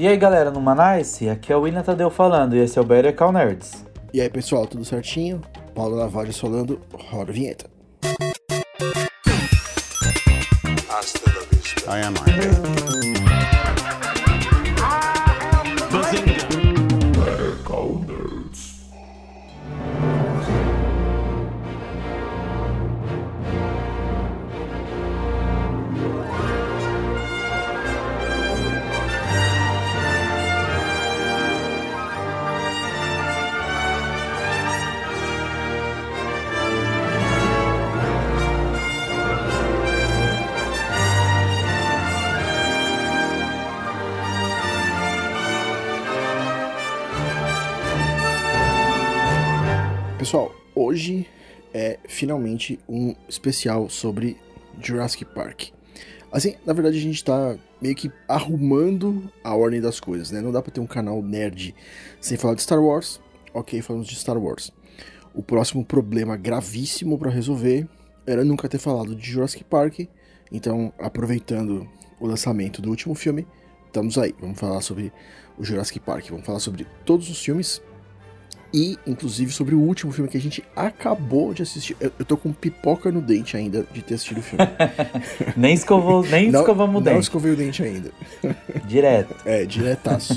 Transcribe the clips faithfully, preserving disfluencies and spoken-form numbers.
E aí galera, no Manarci, aqui é o William Tadeu falando e esse é o Better Cal Nerds. E aí pessoal, tudo certinho? Paulo Lavalho solando, roda a vinheta. I am Better Cal Nerds. Pessoal, hoje é finalmente um especial sobre Jurassic Park. Assim, na verdade a gente tá meio que arrumando a ordem das coisas, né? Não dá pra ter um canal nerd sem falar de Star Wars. Ok, falamos de Star Wars. O próximo problema gravíssimo pra resolver era nunca ter falado de Jurassic Park. Então, aproveitando o lançamento do último filme, estamos aí. Vamos falar sobre o Jurassic Park, vamos falar sobre todos os filmes. E, inclusive, sobre o último filme que a gente acabou de assistir. Eu, eu tô com pipoca no dente ainda de ter assistido o filme. nem escovou, nem não, escovamos o dente. Não escovei o dente ainda. Direto. É, diretaço.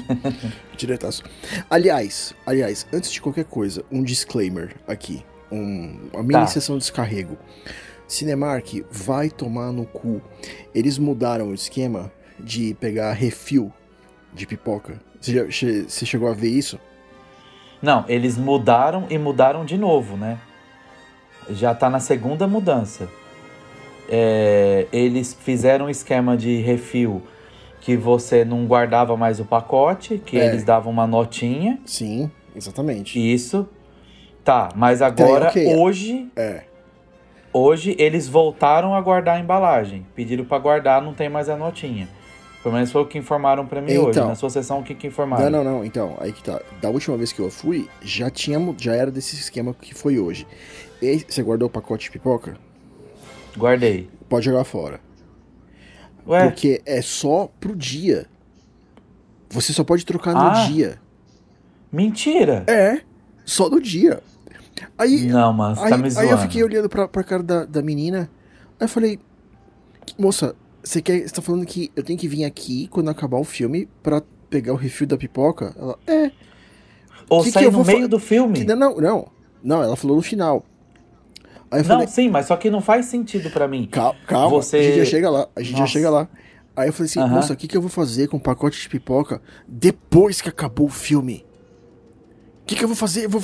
diretaço. Aliás, aliás, antes de qualquer coisa, um disclaimer aqui. Um, uma mini tá. sessão de descarrego. Cinemark vai tomar no cu. Eles mudaram o esquema de pegar refil de pipoca. Você, já, você chegou a ver isso? Não, eles mudaram e mudaram de novo, né? Já tá na segunda mudança. É, eles fizeram um esquema de refil que você não guardava mais o pacote, que é. eles davam uma notinha. Sim, exatamente. Isso. Tá, mas agora, Tem, okay. hoje... É. Hoje, eles voltaram a guardar a embalagem. Pediram pra guardar, não tem mais a notinha. Pelo menos foi o que informaram pra mim então, hoje, na sua sessão o que, que informaram. Não, não, não, então, aí que tá. Da última vez que eu fui, já, tinha, já era desse esquema que foi hoje. E você guardou o pacote de pipoca? Guardei. Pode jogar fora. Ué? Porque é só pro dia. Você só pode trocar ah, no dia. Mentira! É, só no dia. Aí, não, mas aí, tá me zoando. Aí eu fiquei olhando pra, pra cara da, da menina, aí eu falei, moça... Você quer, você tá falando que eu tenho que vir aqui quando acabar o filme pra pegar o refil da pipoca? Ela, é. Ou que sair que no meio fa- do filme? Que, não, não, não, ela falou no final. Aí eu não, falei, sim, mas só que não faz sentido pra mim. Calma, calma Você... a gente já chega lá, a gente Nossa. já chega lá. Aí eu falei assim, moça, uh-huh. o que, que eu vou fazer com o pacote de pipoca depois que acabou o filme? O que, que eu vou fazer? Eu vou...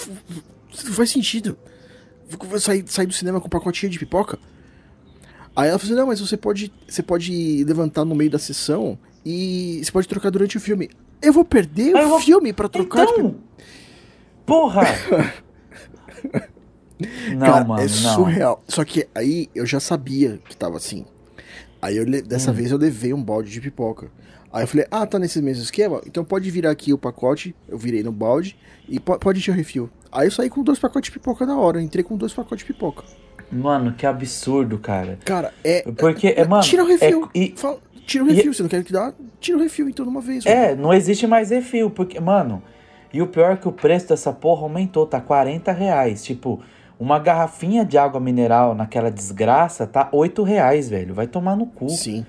Não faz sentido. Vou sair, sair do cinema com um pacotinho de pipoca? Aí ela falou assim, não, mas você pode, você pode levantar no meio da sessão e você pode trocar durante o filme. Eu vou perder eu o vou... filme pra trocar? Então, de... porra! não, Cara, mano, é surreal. Não. Só que aí eu já sabia que tava assim. Aí eu, dessa hum. vez eu levei um balde de pipoca. Aí eu falei, ah, tá nesse mesmo esquema? Então pode virar aqui o pacote, eu virei no balde e po- pode encher o refil. Aí eu saí com dois pacotes de pipoca na hora, eu entrei com dois pacotes de pipoca. Mano, que absurdo, cara. Cara, é... Porque, é, é mano... Tira o refil. É, e, fala, tira o refil, e, você não quer que dá? Tira o refil, então, de uma vez. É, mano. Não existe mais refil, porque... Mano, e o pior é que o preço dessa porra aumentou, tá quarenta reais. Tipo, uma garrafinha de água mineral naquela desgraça tá oito reais, velho. Vai tomar no cu. Sim.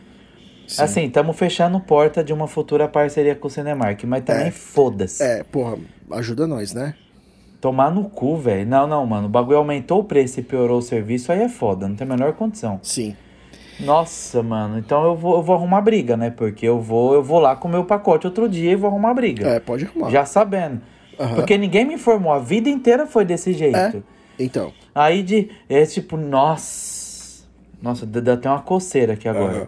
Sim. Assim, estamos fechando porta de uma futura parceria com o Cinemark, mas também é, foda-se. É, porra, ajuda nós, né? Tomar no cu, velho. Não, não, mano. O bagulho aumentou o preço e piorou o serviço, aí é foda. Não tem a menor condição. Sim. Nossa, mano. Então eu vou, eu vou arrumar briga, né? Porque eu vou, eu vou lá com o meu pacote outro dia e vou arrumar briga. É, pode arrumar. Já sabendo. Uhum. Porque ninguém me informou. A vida inteira foi desse jeito. É? Então. Aí de... É tipo, nossa... Nossa, dá até uma coceira aqui agora. Uhum.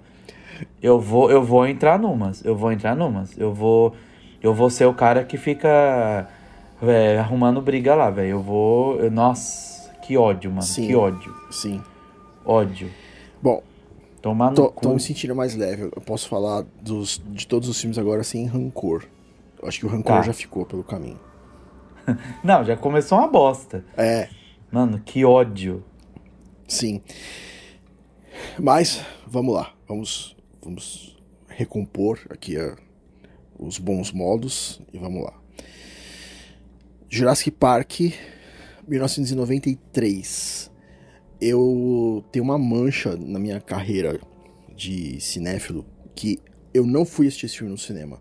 Eu vou, eu vou entrar numas. Eu vou entrar numas. Eu vou... Eu vou ser o cara que fica... Véi, arrumando briga lá, velho. Eu vou... Eu, nossa, que ódio, mano. Sim, que ódio. Sim. Ódio. Bom, tomar no tô, cu. Tô me sentindo mais leve. Eu posso falar dos, de todos os filmes agora sem rancor. Eu acho que o rancor tá. já ficou pelo caminho. Não, já começou uma bosta. É. Mano, que ódio. Sim. Mas, vamos lá. Vamos, vamos recompor aqui a... os bons modos e vamos lá. Jurassic Park, mil novecentos e noventa e três. Eu tenho uma mancha na minha carreira de cinéfilo que eu não fui assistir esse filme no cinema.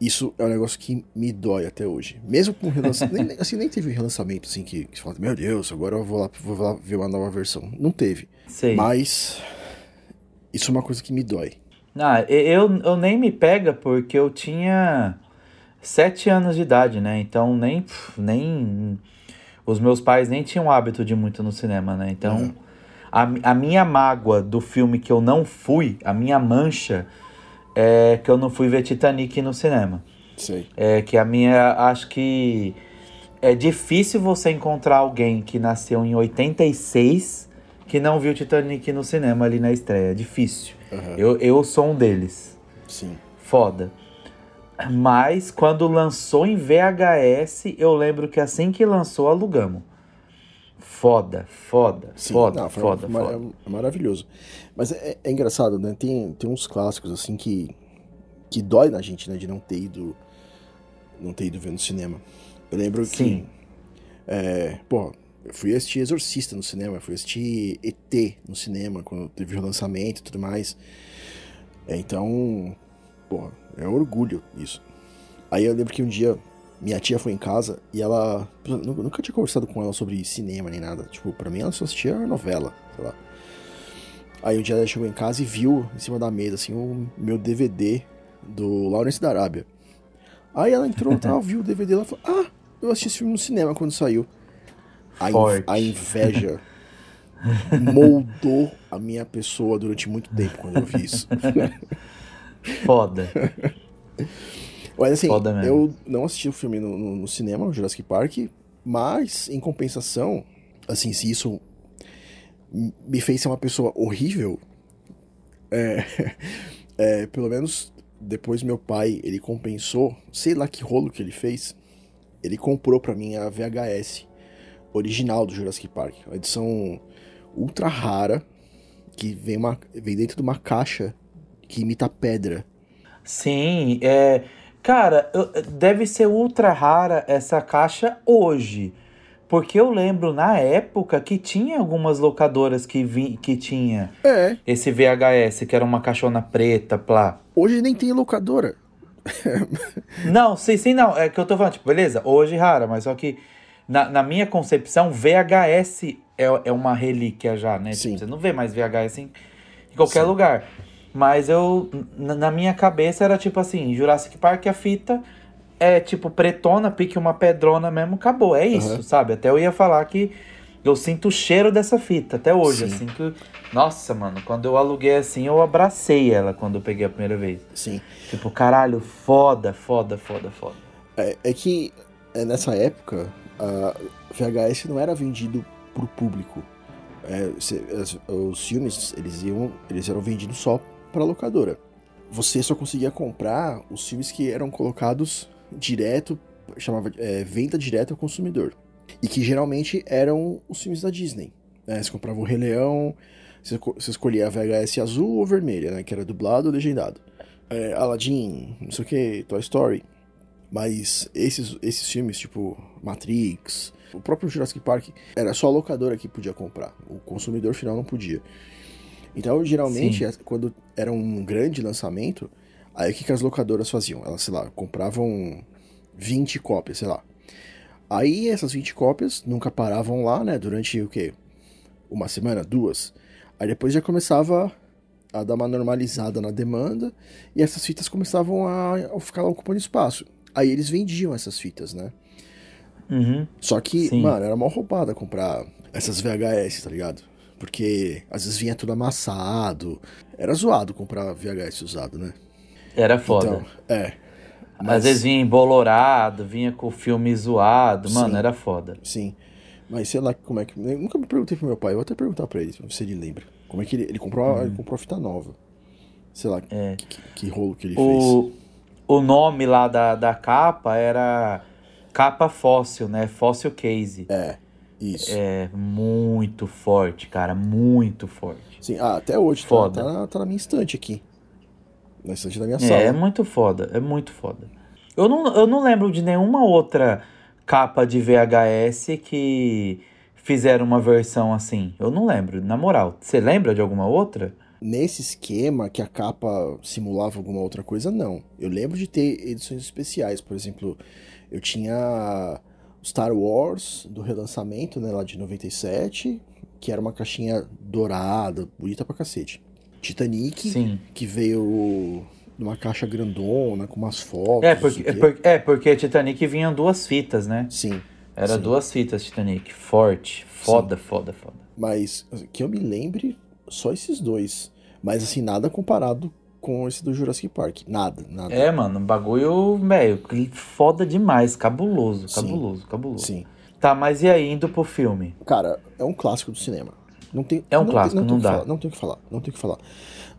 Isso é um negócio que me dói até hoje. Mesmo com relançamento. nem, assim, nem teve um relançamento assim que, que você fala, meu Deus, agora eu vou lá, vou lá ver uma nova versão. Não teve. Sei. Mas isso é uma coisa que me dói. Ah, eu, eu nem me pega porque eu tinha sete anos de idade, né? Então nem, nem os meus pais nem tinham hábito de ir muito no cinema, né? Então uhum. a, a minha mágoa do filme que eu não fui, a minha mancha... É que eu não fui ver Titanic no cinema. Sim. É que a minha... Acho que é difícil você encontrar alguém que nasceu em oitenta e seis que não viu Titanic no cinema ali na estreia. É difícil. Uhum. Eu, eu sou um deles. Sim. Foda. Mas quando lançou em V H S, eu lembro que assim que lançou, alugamos. Foda, foda, Sim, foda, não, foda, mar- foda. É maravilhoso. Mas é, é engraçado, né? Tem, tem uns clássicos, assim, que, que dói na gente, né? De não ter ido, não ter ido ver no cinema. Eu lembro Sim. que... É, pô, eu fui assistir Exorcista no cinema, fui assistir E T no cinema, quando teve o lançamento e tudo mais. É, então, pô, é um orgulho isso. Aí eu lembro que um dia... Minha tia foi em casa e ela... Nunca tinha conversado com ela sobre cinema nem nada. Tipo, pra mim ela só assistia novela, sei lá. Aí um dia ela chegou em casa e viu em cima da mesa, assim, o meu D V D do Lawrence da Arábia. Aí ela entrou, tá, viu o D V D lá e falou... Ah, eu assisti esse filme no cinema quando saiu. A, in- a inveja moldou a minha pessoa durante muito tempo quando eu vi isso. Foda. Mas assim, eu não assisti o filme no, no, no cinema, no Jurassic Park, mas, em compensação, assim, se isso me fez ser uma pessoa horrível, é, é, pelo menos depois meu pai, ele compensou, sei lá que rolo que ele fez, ele comprou pra mim a V H S original do Jurassic Park, uma edição ultra rara, que vem, uma, vem dentro de uma caixa que imita pedra. Sim, é... Cara, deve ser ultra rara essa caixa hoje, porque eu lembro na época que tinha algumas locadoras que, vi, que tinha é. esse V H S, que era uma caixona preta, plá. Hoje nem tem locadora. Não, sim, sim, não, é que eu tô falando, tipo, beleza, hoje rara, mas só que na, na minha concepção, V H S é, é uma relíquia já, né? Sim. Tipo, você não vê mais V H S em, em qualquer sim. lugar. Mas eu, na minha cabeça, era tipo assim, Jurassic Park, a fita é tipo pretona, pique uma pedrona mesmo, acabou. É isso, uhum. sabe? Até eu ia falar que eu sinto o cheiro dessa fita, até hoje. Sim. Assim que, nossa, mano, quando eu aluguei assim, eu abracei ela quando eu peguei a primeira vez. Sim. Tipo, caralho, foda, foda, foda, foda. É, é que nessa época, a V H S não era vendido pro público. É, os filmes, eles, iam, eles eram vendidos só para locadora. Você só conseguia comprar os filmes que eram colocados direto, chamava é, venda direta ao consumidor. E que geralmente eram os filmes da Disney. Né? Você comprava o Rei Leão, você, você escolhia a V H S azul ou vermelha, né? Que era dublado ou legendado. É, Aladdin, não sei o que, Toy Story. Mas esses, esses filmes, tipo Matrix, o próprio Jurassic Park, era só a locadora que podia comprar. O consumidor final não podia. Então, geralmente, Sim. quando era um grande lançamento, aí o que, que as locadoras faziam? Elas, sei lá, compravam vinte cópias, sei lá. Aí essas vinte cópias nunca paravam lá, né? Durante o quê? Uma semana, duas. Aí depois já começava a dar uma normalizada na demanda e essas fitas começavam a ficar lá ocupando espaço. Aí eles vendiam essas fitas, né? Uhum. Só que, Sim. mano, era mó roubada comprar essas V H S, tá ligado? Porque às vezes vinha tudo amassado. Era zoado comprar V H S usado, né? Era foda. Então, é. Mas... Às vezes vinha embolorado, vinha com o filme zoado. Mano, Sim. era foda. Sim. Mas sei lá como é que... Eu nunca me perguntei pro meu pai. Eu vou até perguntar pra ele, se ele lembra. Como é que ele... Ele comprou, uhum. ele comprou a fita nova. Sei lá é. que, que, que rolo que ele o... fez. O nome lá da, da capa era... Capa fóssil, né? Fóssil case. É. Isso. É muito forte, cara. Muito forte. Sim, ah, até hoje. Foda. Tá, tá, na, tá na minha estante aqui. na estante da minha sala. É, é muito foda, é muito foda. Eu não, eu não lembro de nenhuma outra capa de V H S que fizeram uma versão assim. Eu não lembro, na moral. Você lembra de alguma outra? Nesse esquema que a capa simulava alguma outra coisa, não. Eu lembro de ter edições especiais. Por exemplo, eu tinha Star Wars do relançamento, né, lá de noventa e sete, que era uma caixinha dourada, bonita pra cacete. Titanic, sim, que veio numa caixa grandona, com umas fotos. É porque, é, por, é porque Titanic vinha duas fitas, né? Sim. Era sim. duas fitas Titanic, forte, foda, sim. foda, foda. Mas que eu me lembre, só esses dois. Mas assim, nada comparado com esse do Jurassic Park. Nada, nada. É, mano, um bagulho, velho, foda demais, cabuloso, cabuloso, sim. cabuloso. Sim. Tá, mas e aí, indo pro filme? Cara, é um clássico do cinema. Não tem, é um não clássico, tem, não, não dá. Falar, não tenho o que falar, não tenho o que falar.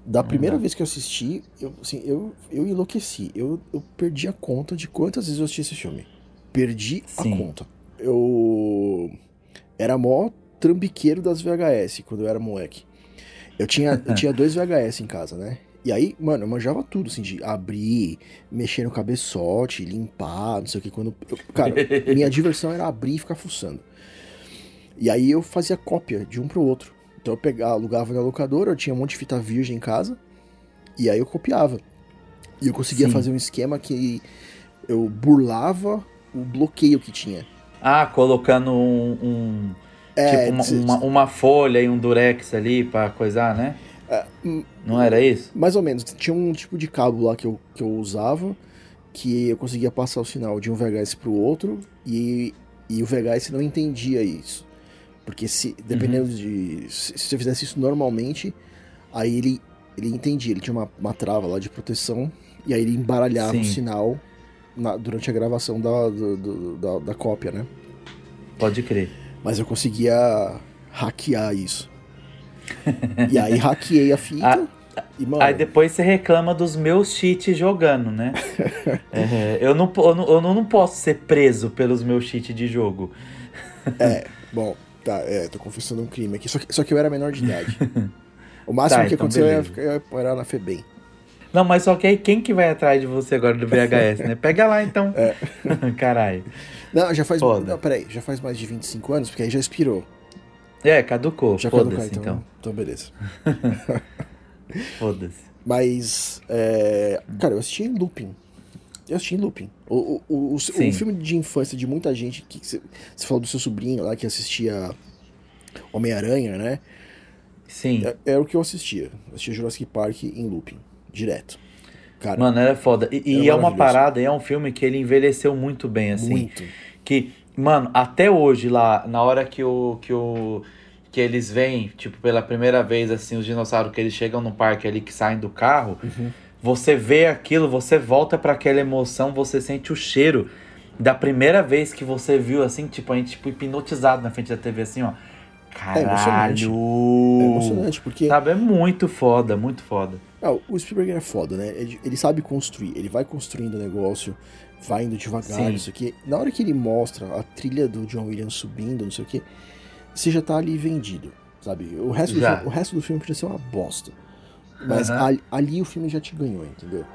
Da não primeira dá. vez que eu assisti, eu, assim, eu, eu enlouqueci. Eu, eu perdi a conta de quantas vezes eu assisti esse filme. Perdi sim. a conta. Eu era mó trambiqueiro das V H S quando eu era moleque. Eu tinha, eu tinha dois V H S em casa, né? E aí, mano, eu manjava tudo, assim, de abrir, mexer no cabeçote, limpar, não sei o que. Quando eu, cara, minha diversão era abrir e ficar fuçando. E aí eu fazia cópia de um pro outro. Então eu pegava, alugava na locadora, eu tinha um monte de fita virgem em casa, e aí eu copiava. E eu conseguia sim. fazer um esquema que eu burlava o bloqueio que tinha. Ah, colocando um... um é, tipo uma, se... uma, uma folha e um durex ali pra coisar, né? É, não era isso? Mais ou menos. Tinha um tipo de cabo lá que eu, que eu usava, que eu conseguia passar o sinal de um V H S pro outro, e, e o V H S não entendia isso. Porque se, dependendo uhum. de... Se você fizesse isso normalmente, aí ele, ele entendia. Ele tinha uma, uma trava lá de proteção, e aí ele embaralhava sim. o sinal na, durante a gravação da, do, do, da, da cópia, né? Pode crer. Mas eu conseguia hackear isso. E aí hackeei a fita. A, e, mano... Aí depois você reclama dos meus cheats jogando, né? é, eu, não, eu, não, eu não posso ser preso pelos meus cheats de jogo. É, bom, tá, é, tô confessando um crime aqui. Só que, só que eu era menor de idade. O máximo tá, que então aconteceu era eu era na FEBEM. Não, mas só que aí quem que vai atrás de você agora do V H S, né? Pega lá, então. É. Caralho. Não, já faz... Não, peraí, já faz mais de vinte e cinco anos, porque aí já expirou. É, caducou. Já caducou, então. Então, então beleza. Foda-se. Mas, é, cara, eu assisti em looping. Eu assisti em looping. O, o, o, o, o filme de infância de muita gente, que você falou do seu sobrinho lá, que assistia Homem-Aranha, né? Sim. Era, era o que eu assistia. Eu assistia Jurassic Park em looping, direto. Cara, mano, era foda. E, e é uma parada, é um filme que ele envelheceu muito bem, assim. Muito. Que, mano, até hoje, lá, na hora que o, que o que eles vêm, tipo, pela primeira vez, assim, os dinossauros que eles chegam no parque ali, que saem do carro, uhum. você vê aquilo, você volta pra aquela emoção, você sente o cheiro da primeira vez que você viu, assim, tipo, a gente, tipo, hipnotizado na frente da T V, assim, ó. Caralho! É emocionante, é emocionante porque... Sabe, é muito foda, muito foda. Ah, o Spielberg é foda, né? Ele, ele sabe construir, ele vai construindo o negócio, vai indo devagar, sim. isso aqui. Na hora que ele mostra a trilha do John Williams subindo, não sei o que, você já tá ali vendido, sabe? O resto, do filme, o resto do filme podia ser uma bosta. Mas uhum. ali, ali o filme já te ganhou, entendeu?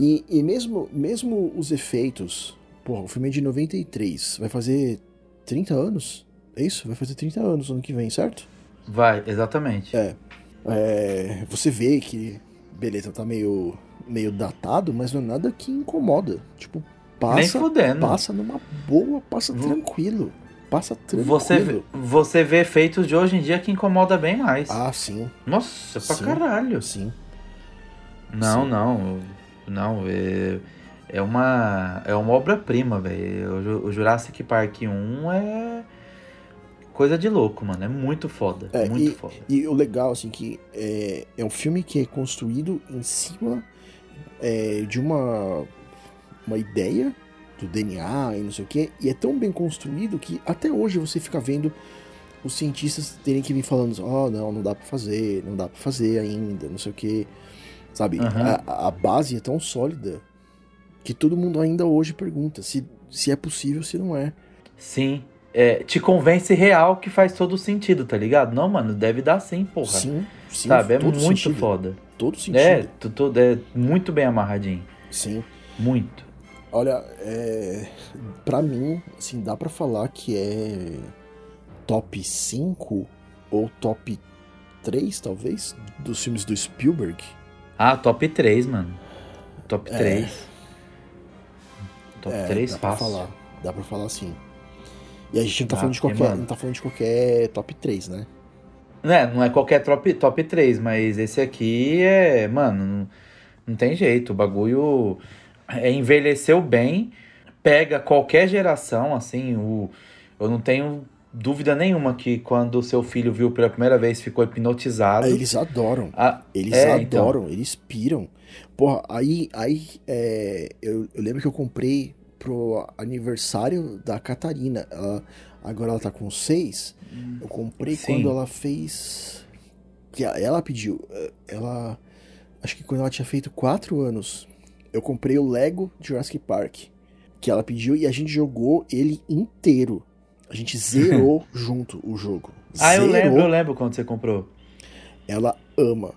E, e mesmo, mesmo os efeitos... Porra, o filme é de noventa e três. Vai fazer trinta anos? É isso? Vai fazer trinta anos ano que vem, certo? Vai, exatamente. É. é você vê que, beleza, tá meio, meio datado, mas não é nada que incomoda. Tipo, passa... Nem fudendo. Passa numa boa, passa v... tranquilo. Passa tranquilo. Você vê, você vê efeitos de hoje em dia que incomoda bem mais. Ah, sim. Nossa, pra sim. caralho. Sim. Não, sim. não. Não, é... É uma, é uma obra-prima, velho. O Jurassic Park um é coisa de louco, mano. É muito foda, é, muito e, foda. E o legal, assim, que é, é um filme que é construído em cima é, de uma, uma ideia do D N A e não sei o quê. E é tão bem construído que até hoje você fica vendo os cientistas terem que vir falando ó, oh, não, não dá pra fazer, não dá pra fazer ainda, não sei o quê. Sabe, uhum. a, a base é tão sólida que todo mundo ainda hoje pergunta se, se é possível, se não é. Sim, é, te convence real que faz todo sentido, tá ligado? Não, mano, deve dar sim, porra. Sim, sim. Sabe, é muito sentido. Foda. Todo sentido. É, todo, é muito bem amarradinho. Sim. Muito. Olha, é, pra mim, assim, dá pra falar que é top cinco ou top três, talvez, dos filmes do Spielberg. Ah, top três, mano. Top três. É, top é, três, dá pra falar, dá pra falar sim. E a gente não tá, ah, falando de qualquer, não tá falando de qualquer top três, né? Não é, não é qualquer top, top três, mas esse aqui é... Mano, não, não tem jeito. O bagulho é, envelheceu bem, pega qualquer geração, assim. O, eu não tenho dúvida nenhuma que quando o seu filho viu pela primeira vez, ficou hipnotizado. Eles adoram. A, eles é, adoram, então. Eles piram. Porra, aí, aí é, eu, eu lembro que eu comprei... pro aniversário da Catarina. Ela, agora ela tá com seis. Hum, eu comprei sim. Quando ela fez... que ela pediu. Ela... Acho que quando ela tinha feito quatro anos. Eu comprei o Lego Jurassic Park. Que ela pediu e a gente jogou ele inteiro. A gente zerou junto o jogo. Ah, zerou. eu lembro, eu lembro quando você comprou. Ela ama.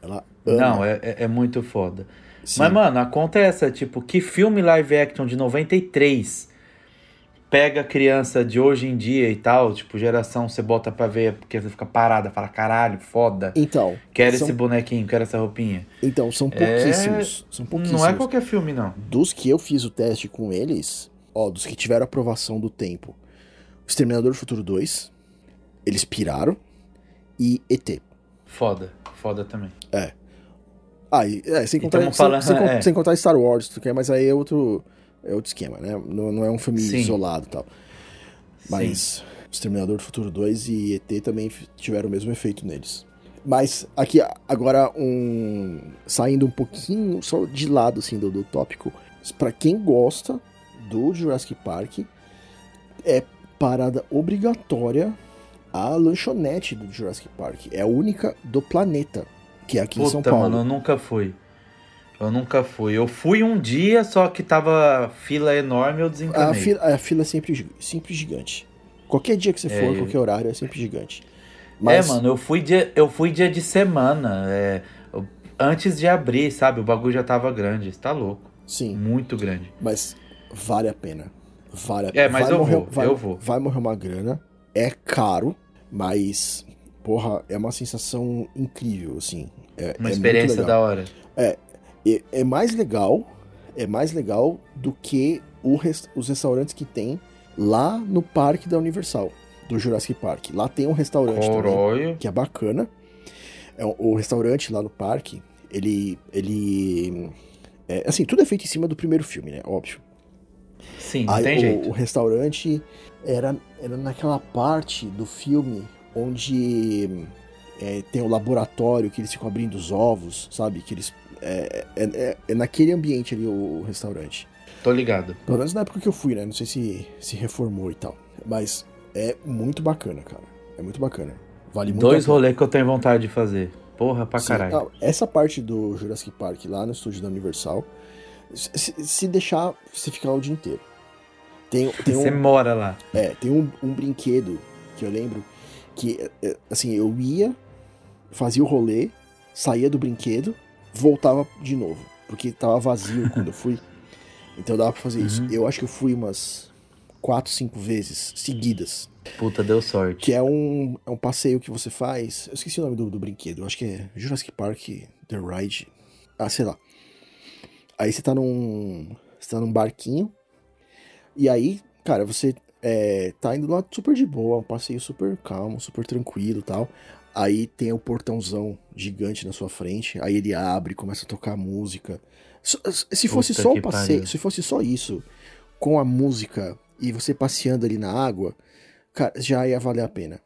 Ela ama. Não, é, é muito foda. Sim. Mas, mano, a conta é essa, tipo, que filme live action de noventa e três pega criança de hoje em dia e tal, tipo, geração, você bota pra ver, porque você fica parada, fala, caralho, foda. Então. Quero são... esse bonequinho, quero essa roupinha. Então, são pouquíssimos, é... são pouquíssimos. Não é qualquer filme, não. Dos que eu fiz o teste com eles, ó, dos que tiveram aprovação do tempo, Exterminador do Futuro dois, eles piraram, e E T. Foda, foda também. É. Ah, é, sem contar, sem, falando, sem, é. sem contar Star Wars, mas aí é outro, é outro esquema, né? Não, não é um filme Sim. isolado e tal. Mas Sim. Exterminador do Futuro dois e E T também tiveram o mesmo efeito neles. Mas aqui, agora, um saindo um pouquinho só de lado assim, do, do tópico, pra quem gosta do Jurassic Park, é parada obrigatória a lanchonete do Jurassic Park. É a única do planeta. Que é aqui Puta, em São Paulo. Mano, eu nunca fui. Eu nunca fui. Eu fui um dia, só que tava fila enorme, eu desencanei. A fila, a fila é sempre, sempre gigante. Qualquer dia que você for, é, qualquer horário, é sempre gigante. Mas... É, mano, eu fui dia, eu fui dia de semana. É, eu, antes de abrir, sabe? O bagulho já tava grande. Você tá louco. Sim. Muito grande. Mas vale a pena. Vale a pena. É, mas vai eu, morrer, vou, vai, eu vou. Vai morrer uma grana. É caro, mas... Porra, é uma sensação incrível, assim. É, uma é experiência da hora. É, é, é mais legal, é mais legal do que o rest, os restaurantes que tem lá no parque da Universal, do Jurassic Park. Lá tem um restaurante também, que é bacana. É, o restaurante lá no parque, ele... ele é, assim, tudo é feito em cima do primeiro filme, né? Óbvio. Sim, não Aí, tem o, jeito. O restaurante era, era naquela parte do filme... Onde é, tem o laboratório que eles ficam abrindo os ovos, sabe? Que eles, é, é, é, é naquele ambiente ali o, o restaurante. Tô ligado. Pelo menos na época que eu fui, né? Não sei se, se reformou e tal. Mas é muito bacana, cara. É muito bacana. Vale muito Dois rolês que eu tenho vontade de fazer. Porra pra Sim, caralho. Não, essa parte do Jurassic Park lá no estúdio da Universal, se, se deixar, você fica lá o dia inteiro. Tem, tem você um, mora lá. É, tem um, um brinquedo que eu lembro... Que, assim, eu ia, fazia o rolê, saía do brinquedo, voltava de novo. Porque tava vazio quando eu fui. Então dava pra fazer uhum. isso. Eu acho que eu fui umas quatro, cinco vezes seguidas. Puta, deu sorte. Que é um, é um passeio que você faz... Eu esqueci o nome do, do brinquedo. Eu acho que é Jurassic Park The Ride. Ah, sei lá. Aí você tá num, você tá num barquinho. E aí, cara, você... É, tá indo lá super de boa, um passeio super calmo, super tranquilo e tal. Aí tem o portãozão gigante na sua frente, aí ele abre, começa a tocar música. Se, se fosse Puta só o passeio, pariu. se fosse só isso, com a música e você passeando ali na água, cara, já ia valer a pena.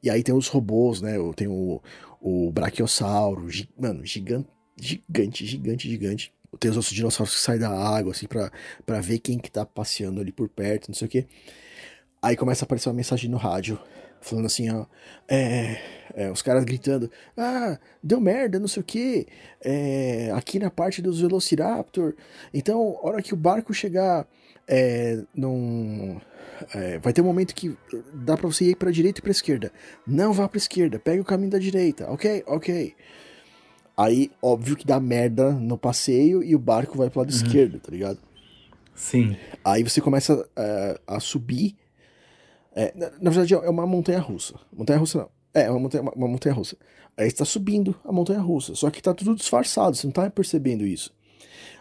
E aí tem os robôs, né? Tem o, o Braquiossauro, mano, gigante, gigante, gigante, gigante. Tem os outros dinossauros que saem da água, assim, pra, pra ver quem que tá passeando ali por perto, não sei o quê. Aí começa a aparecer uma mensagem no rádio, falando assim, ó, é, é, os caras gritando, ah, deu merda, não sei o quê, é, aqui na parte dos Velociraptor, então, hora que o barco chegar é, num, é, vai ter um momento que dá pra você ir pra direita e pra esquerda. Não vá pra esquerda, pega o caminho da direita. Ok, ok. Aí, óbvio que dá merda no passeio e o barco vai pro lado uhum. esquerdo, tá ligado? Sim. Aí você começa uh, a subir. É, na, na verdade, é uma montanha-russa. Montanha-russa não. É, uma montanha, uma, uma montanha-russa. Aí você tá subindo a montanha-russa. Só que tá tudo disfarçado, você não tá percebendo isso.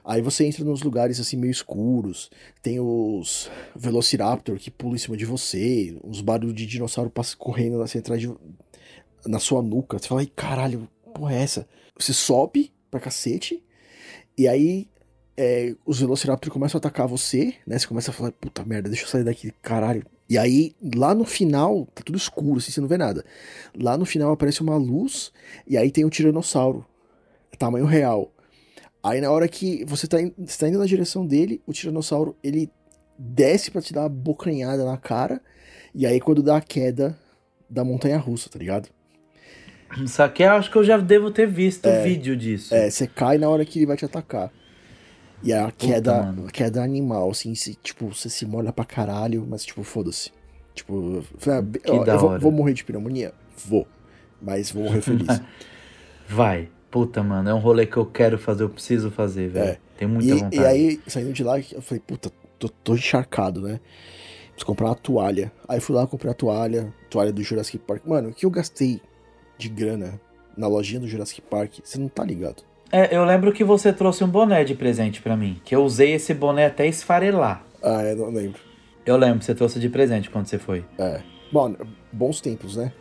Aí você entra nos lugares assim meio escuros. Tem os Velociraptor que pulam em cima de você. Uns barulhos de dinossauro passa correndo assim, atrás de, na sua nuca. Você fala, ai caralho, porra é essa? Você sobe pra cacete. E aí é, os Velociraptor começam a atacar você, né? Você começa a falar, puta merda, deixa eu sair daqui, caralho. E aí, lá no final, tá tudo escuro, assim, você não vê nada. Lá no final aparece uma luz, e aí tem um tiranossauro, tamanho real. Aí na hora que você tá, in- você tá indo na direção dele, o tiranossauro, ele desce pra te dar uma bocanhada na cara, e aí quando dá a queda da montanha-russa, tá ligado? Isso aqui eu acho que eu já devo ter visto é, vídeo disso. É, você cai na hora que ele vai te atacar. E a queda, a queda animal, assim, se, tipo, você se molha pra caralho, mas, tipo, foda-se. Tipo, eu, eu, eu vou, vou morrer de pneumonia? Vou. Mas vou morrer feliz. Vai. Puta, mano, é um rolê que eu quero fazer, eu preciso fazer, velho. É. Tem muita e, vontade. E aí, saindo de lá, eu falei, puta, tô, tô encharcado, né? Preciso comprar uma toalha. Aí fui lá, comprei a toalha, toalha do Jurassic Park. Mano, o que eu gastei de grana na lojinha do Jurassic Park, você não tá ligado. É, eu lembro que você trouxe um boné de presente pra mim, que eu usei esse boné até esfarelar. Ah, eu não lembro. Eu lembro, você trouxe de presente quando você foi. É. Bom, bons tempos, né?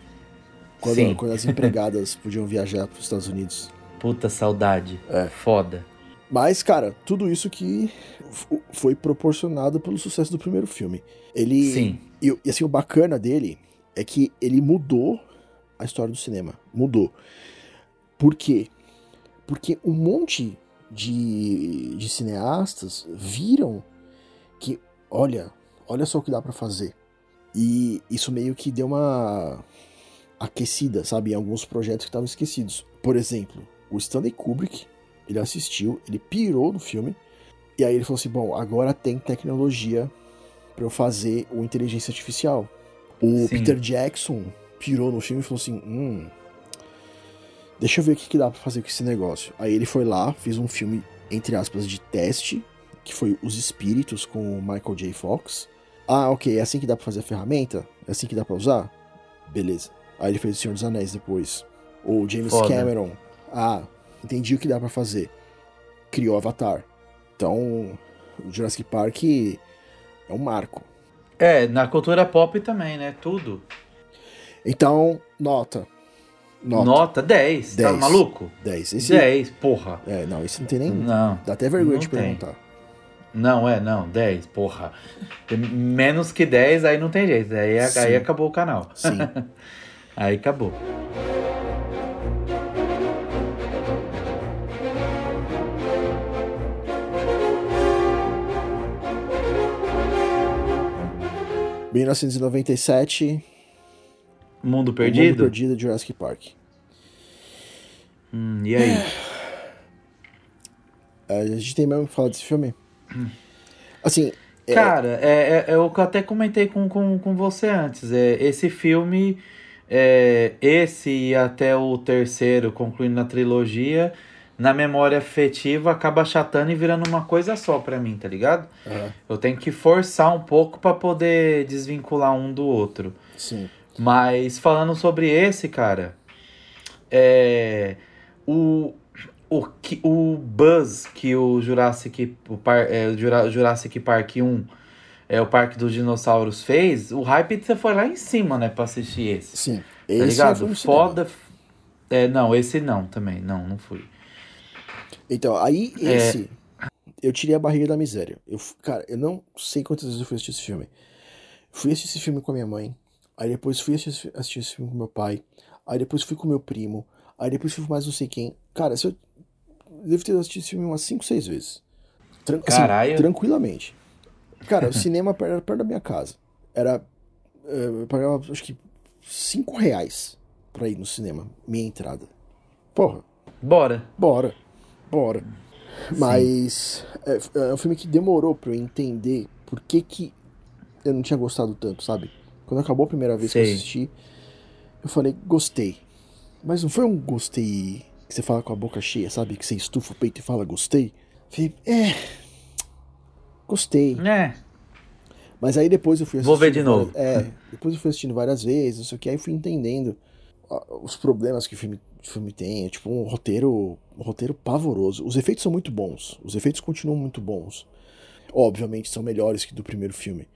Quando, Sim. quando as empregadas podiam viajar pros Estados Unidos. Puta saudade. É. Foda. Mas, cara, tudo isso que f- foi proporcionado pelo sucesso do primeiro filme. Ele... Sim. E, e assim, o bacana dele é que ele mudou a história do cinema. Mudou. Por quê? Porque um monte de, de cineastas viram que, olha, olha só o que dá pra fazer. E isso meio que deu uma aquecida, sabe? Em alguns projetos que estavam esquecidos. Por exemplo, o Stanley Kubrick, ele assistiu, ele pirou no filme. E aí ele falou assim, bom, agora tem tecnologia pra eu fazer o Inteligência Artificial. O Sim. Peter Jackson pirou no filme e falou assim, hum... deixa eu ver o que, que dá pra fazer com esse negócio. Aí ele foi lá, fez um filme, entre aspas, de teste, que foi Os Espíritos, com o Michael J. Fox. Ah, ok, é assim que dá pra fazer a ferramenta? É assim que dá pra usar? Beleza. Aí ele fez O Senhor dos Anéis depois. Ou James Foda. Cameron. Ah, entendi o que dá pra fazer. Criou Avatar. Então, o Jurassic Park é um marco. É, na cultura pop também, né? Tudo. Então, nota... Nota. Nota dez, tá maluco? dez. Esse... dez, porra. É, não, isso não tem nem... Não. Dá até vergonha de perguntar. Não, é, não, dez, porra. Menos que dez, aí não tem jeito. Aí, aí acabou o canal. Sim. Aí acabou. mil novecentos e noventa e sete... Mundo Perdido? Mundo Perdido de Jurassic Park. Hum, e aí? É, a gente tem mesmo que falar desse filme? Assim... Cara, é, é, é, eu até comentei com, com, com você antes. É, esse filme, é, esse e até o terceiro, concluindo a trilogia, na memória afetiva, acaba achatando e virando uma coisa só pra mim, tá ligado? Uhum. Eu tenho que forçar um pouco pra poder desvincular um do outro. Sim. Mas falando sobre esse, cara, é, o, o, o buzz que o Jurassic, o par, é, o Jurassic Park um, é, o Parque dos Dinossauros, fez, o hype você foi lá em cima, né, pra assistir esse. Sim. Esse tá ligado? Foda. É, não, esse não também. Não, não fui. Então, aí esse, é... eu tirei a barriga da miséria. Eu, cara, eu não sei quantas vezes eu fui assistir esse filme. Fui assistir esse filme com a minha mãe. Aí depois fui assistir, assistir esse filme com meu pai. Aí depois fui com meu primo. Aí depois fui com mais não sei quem. Cara, eu devo ter assistido esse filme umas cinco, seis vezes. Tran- Caralho. Assim, tranquilamente. Cara, o cinema era perto da minha casa. Era... Eu pagava, acho que, cinco reais pra ir no cinema. Minha entrada. Porra. Bora. Bora. Bora. Sim. Mas... É, é um filme que demorou pra eu entender por que que... eu não tinha gostado tanto, sabe? Quando acabou a primeira vez Sei. que eu assisti, eu falei, gostei. Mas não foi um gostei que você fala com a boca cheia, sabe? Que você estufa o peito e fala gostei. Falei, é, gostei. É. Mas aí depois eu fui assistindo... Vou ver de novo. É, depois eu fui assistindo várias vezes, não sei o que, aí eu fui entendendo os problemas que o filme, o filme tem. É tipo um roteiro, um roteiro pavoroso. Os efeitos são muito bons, os efeitos continuam muito bons. Obviamente são melhores que do primeiro filme,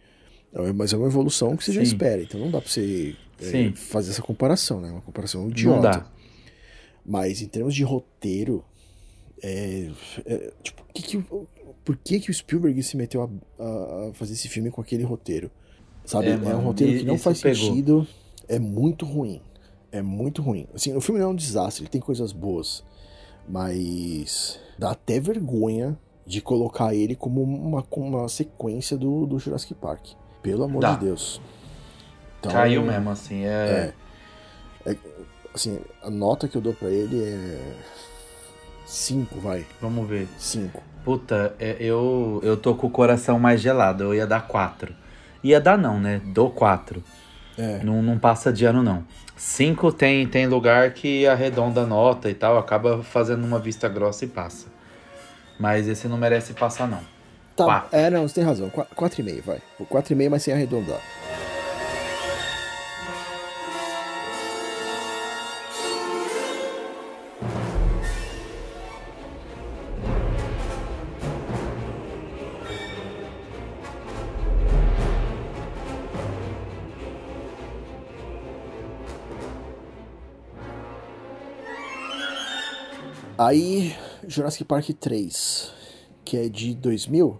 mas é uma evolução que você Sim. já espera, então não dá pra você é, fazer essa comparação, né? Uma comparação idiota. Não dá. Mas em termos de roteiro, é, é, tipo, que que, por que que o Spielberg se meteu a, a, a fazer esse filme com aquele roteiro? Sabe? É, é um roteiro que não faz pegou. sentido, é muito ruim, é muito ruim. Assim, o filme não é um desastre, ele tem coisas boas, mas dá até vergonha de colocar ele como uma, como uma sequência do, do Jurassic Park. Pelo amor Dá. de Deus. Então, caiu mesmo, assim. É... É, é... Assim, a nota que eu dou pra ele é... cinco, vai. Vamos ver. cinco. Puta, é, eu, eu tô com o coração mais gelado. Eu ia dar quatro. Ia dar não, né? Dou quatro. É. Não, não passa de ano, não. cinco tem, tem lugar que arredonda a nota e tal. Acaba fazendo uma vista grossa e passa. Mas esse não merece passar, não. Tá, quatro. É, não, você tem razão. quatro e meio, vai. quatro e meio, mas sem arredondar. Aí, Jurassic Park três, que é de dois mil?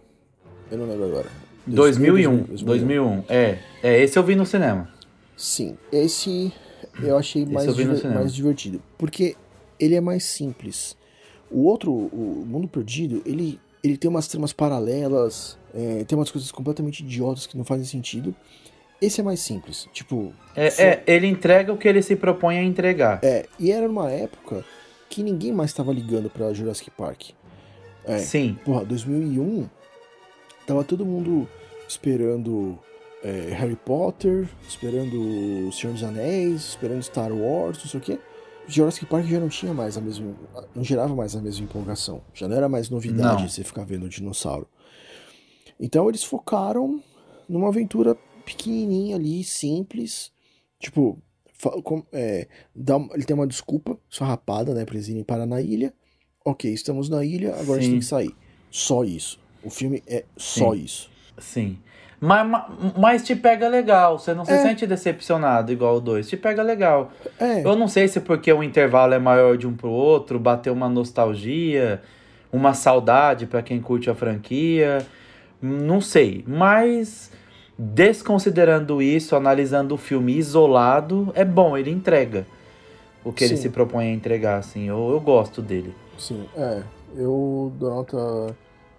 Eu não lembro agora. dois mil e um É, é, esse eu vi no cinema. Sim, esse eu achei esse mais, eu vi no cinema. mais divertido. Porque ele é mais simples. O outro, o Mundo Perdido, ele, ele tem umas tramas paralelas, é, tem umas coisas completamente idiotas que não fazem sentido. Esse é mais simples, tipo... É, só... é, ele entrega o que ele se propõe a entregar. É, e era numa época... que ninguém mais estava ligando pra Jurassic Park. É, Sim. Porra, dois mil e um, tava todo mundo esperando é, Harry Potter, esperando O Senhor dos Anéis, esperando Star Wars, não sei o quê. Jurassic Park já não tinha mais a mesma... não gerava mais a mesma empolgação. Já não era mais novidade não. você ficar vendo o dinossauro. Então eles focaram numa aventura pequenininha ali, simples, tipo... É, dá, ele tem uma desculpa sarrapada, né, pra eles irem parar na ilha. Ok, estamos na ilha, agora Sim. a gente tem que sair. Só isso. O filme é só Sim. isso. Sim. Mas, mas te pega legal, você não se é. sente decepcionado igual o dois. Te pega legal. É. Eu não sei se porque o intervalo é maior de um pro outro, bateu uma nostalgia, uma saudade pra quem curte a franquia. Não sei, mas... desconsiderando isso, analisando o filme isolado, é bom, ele entrega o que Sim. ele se propõe a entregar, assim, eu, eu gosto dele. Sim, é, eu dou nota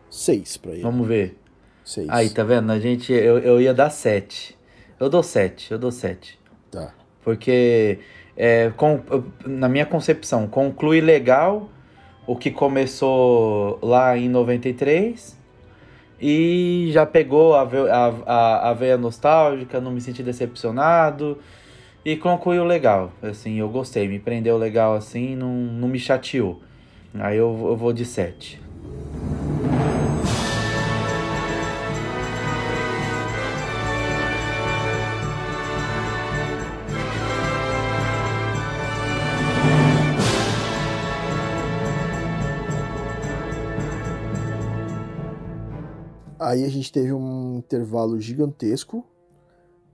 seis pra ele. Vamos ver. seis. Aí, tá vendo? A gente, eu, eu ia dar sete. Eu dou sete, eu dou sete. Tá. Porque, é, com, na minha concepção, conclui legal o que começou lá em noventa e três... E já pegou a, a, a, a veia nostálgica, não me senti decepcionado. E concluiu legal, assim, eu gostei, me prendeu legal assim, não, não me chateou. Aí eu, eu vou de sete. Aí a gente teve um intervalo gigantesco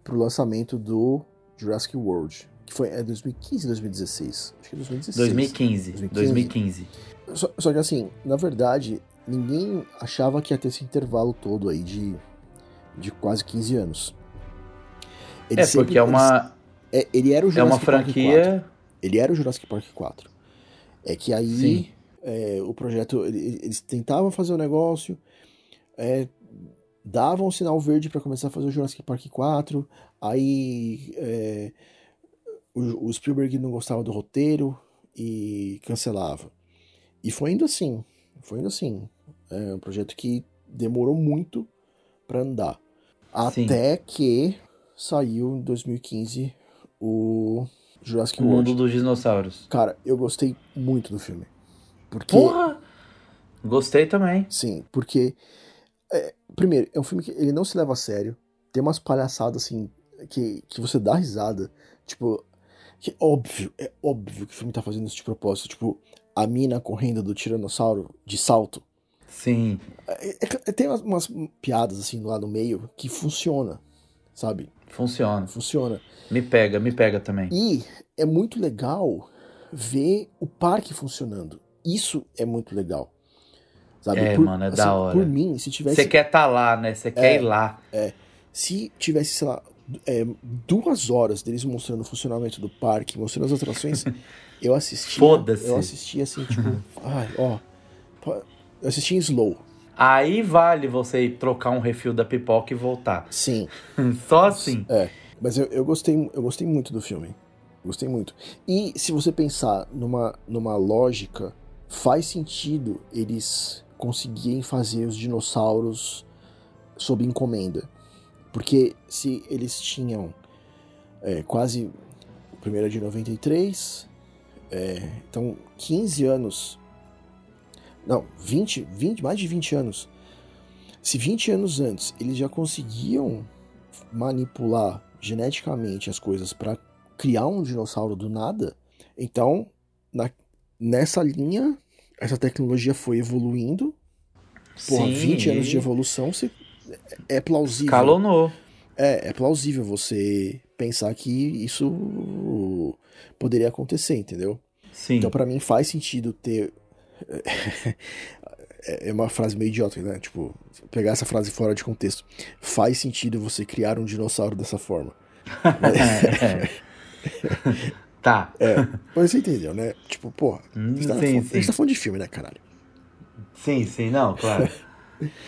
pro lançamento do Jurassic World, que foi é dois mil e quinze, dois mil e dezesseis? Acho que é dois mil e dezesseis. dois mil e quinze. dois mil e quinze. Só, só que assim, na verdade, ninguém achava que ia ter esse intervalo todo aí de, de quase quinze anos. Ele é, sempre, porque é uma... Ele, é, ele era o Jurassic é uma franquia... Park quatro. Ele era o Jurassic Park quatro. É que aí é, o projeto... Ele, eles tentavam fazer o negócio... É, davam um sinal verde pra começar a fazer o Jurassic Park quatro, aí é, o, o Spielberg não gostava do roteiro e cancelava. E foi indo assim, foi indo assim. É um projeto que demorou muito pra andar. Até Sim. que saiu em dois mil e quinze o Jurassic World. O Mundo dos Dinossauros. Cara, eu gostei muito do filme. Porque... Porra! Gostei também. Sim, porque... É, primeiro, é um filme que ele não se leva a sério. Tem umas palhaçadas, assim, que, que você dá risada. Tipo, que é óbvio, é óbvio que o filme tá fazendo isso de propósito. Tipo, a mina correndo do tiranossauro de salto. Sim. É, é, tem umas, umas piadas, assim, lá no meio que funciona, sabe? Funciona. Funciona. Me pega, me pega também. E é muito legal ver o parque funcionando. Isso é muito legal. Sabe? É, por, mano, é assim, da hora. Por mim, se tivesse... Você quer estar tá lá, né? Você quer é, ir lá. É. Se tivesse, sei lá, é, duas horas deles mostrando o funcionamento do parque, mostrando as atrações, eu assistia... Foda-se. Eu assistia assim, tipo... ai, ó... Eu assistia em slow. Aí vale você ir trocar um refil da pipoca e voltar. Sim. Só assim. É. Mas eu, eu, gostei, eu gostei muito do filme. Gostei muito. E se você pensar numa, numa lógica, faz sentido eles... conseguirem fazer os dinossauros sob encomenda. Porque se eles tinham é, quase... O primeiro é de noventa e três, é, então quinze anos... Não, vinte, vinte, mais de vinte anos. Se vinte anos antes eles já conseguiam manipular geneticamente as coisas para criar um dinossauro do nada, então na, nessa linha... Essa tecnologia foi evoluindo. Porra, sim. vinte anos de evolução, você... é plausível. Escalonou. É, é plausível você pensar que isso poderia acontecer, entendeu? Sim. Então, pra mim, faz sentido ter... é uma frase meio idiota, né? Tipo, pegar essa frase fora de contexto. Faz sentido você criar um dinossauro dessa forma. É. Tá. É, mas você entendeu, né? Tipo, porra, hum, a, gente tá sim, sim. a gente tá falando de filme, né, caralho? Sim, sim, não, claro.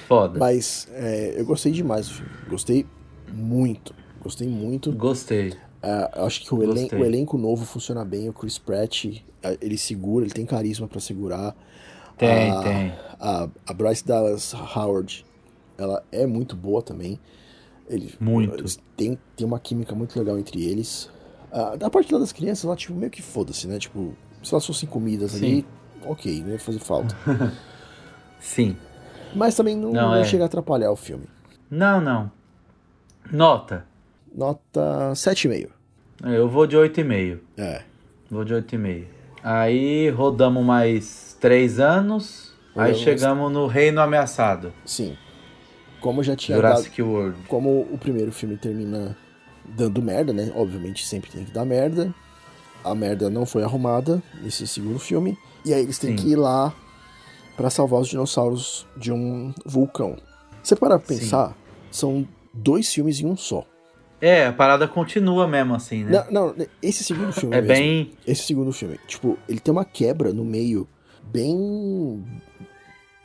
Foda. Mas é, eu gostei demais do filme. Gostei muito. Gostei muito. Gostei. Uh, acho que o, elen- o elenco novo funciona bem. O Chris Pratt, ele segura, ele tem carisma pra segurar. Tem, a, tem. A, a Bryce Dallas Howard, ela é muito boa também. Ele, muito. Eles tem, tem uma química muito legal entre eles. Uh, da parte lá das crianças, lá, tipo, meio que foda-se, né? Tipo, se elas fossem comidas Sim. ali, ok, não ia fazer falta. Sim. Mas também não, não, não é. chega a atrapalhar o filme. Não, não. Nota? Nota sete vírgula cinco. Eu vou de oito vírgula cinco. É. Vou de oito vírgula cinco. Aí rodamos mais três anos, eu aí chegamos mais... no Reino Ameaçado. Sim. Como já tinha Jurassic dado... World. Como o primeiro filme termina... dando merda, né? Obviamente sempre tem que dar merda. A merda não foi arrumada nesse segundo filme. E aí eles têm Sim. que ir lá pra salvar os dinossauros de um vulcão. Você para pra pensar, Sim. são dois filmes em um só. É, a parada continua mesmo assim, né? Não, não esse segundo filme é mesmo, bem... Esse segundo filme, tipo, ele tem uma quebra no meio bem...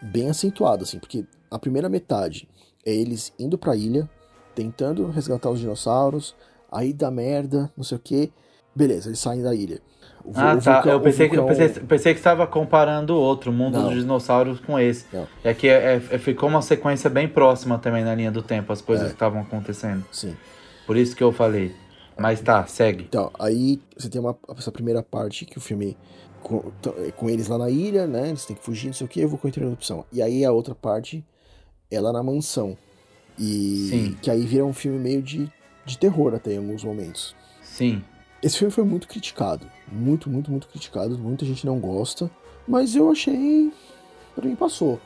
bem acentuada, assim. Porque a primeira metade é eles indo pra ilha, tentando resgatar os dinossauros, aí dá merda, não sei o que. Beleza, eles saem da ilha. O ah, vulcão, tá. Eu pensei, vulcão... que, eu pensei, pensei que você estava comparando o outro, o mundo não. dos dinossauros, com esse. Não. É que é, é, ficou uma sequência bem próxima também na linha do tempo, as coisas é. que estavam acontecendo. Sim. Por isso que eu falei. Mas tá, segue. Então, aí você tem uma, essa primeira parte que o filme com, com eles lá na ilha, né? Eles têm que fugir, não sei o que, eu vou continuar a opção. E aí a outra parte é lá na mansão. E Sim. que aí vira um filme meio de, de terror até em alguns momentos. Sim. Esse filme foi muito criticado. Muito, muito, muito criticado. Muita gente não gosta. Mas eu achei... Pra mim passou.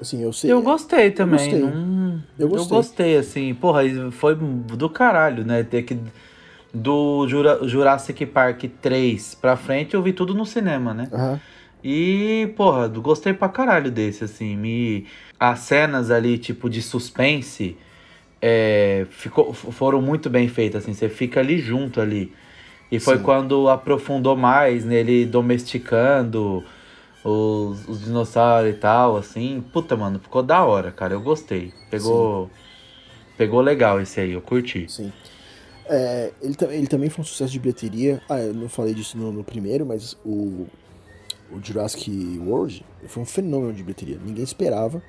Assim, eu sei... Eu gostei também. Eu gostei. Hum, eu gostei. Eu gostei, assim. Porra, foi do caralho, né? Ter que... Do Jurassic Park três pra frente, eu vi tudo no cinema, né? Uhum. E, porra, gostei pra caralho desse, assim. Me... As cenas ali, tipo, de suspense é, ficou, foram muito bem feitas, assim. Você fica ali junto ali. E foi Sim. quando aprofundou mais nele, domesticando os, os dinossauros e tal, assim. Puta, mano, ficou da hora, cara. Eu gostei. Pegou, pegou legal esse aí, eu curti. Sim. É, ele, ele também foi um sucesso de bilheteria. Ah, eu não falei disso no, no primeiro, mas o... O Jurassic World foi um fenômeno de bilheteria. Ninguém esperava.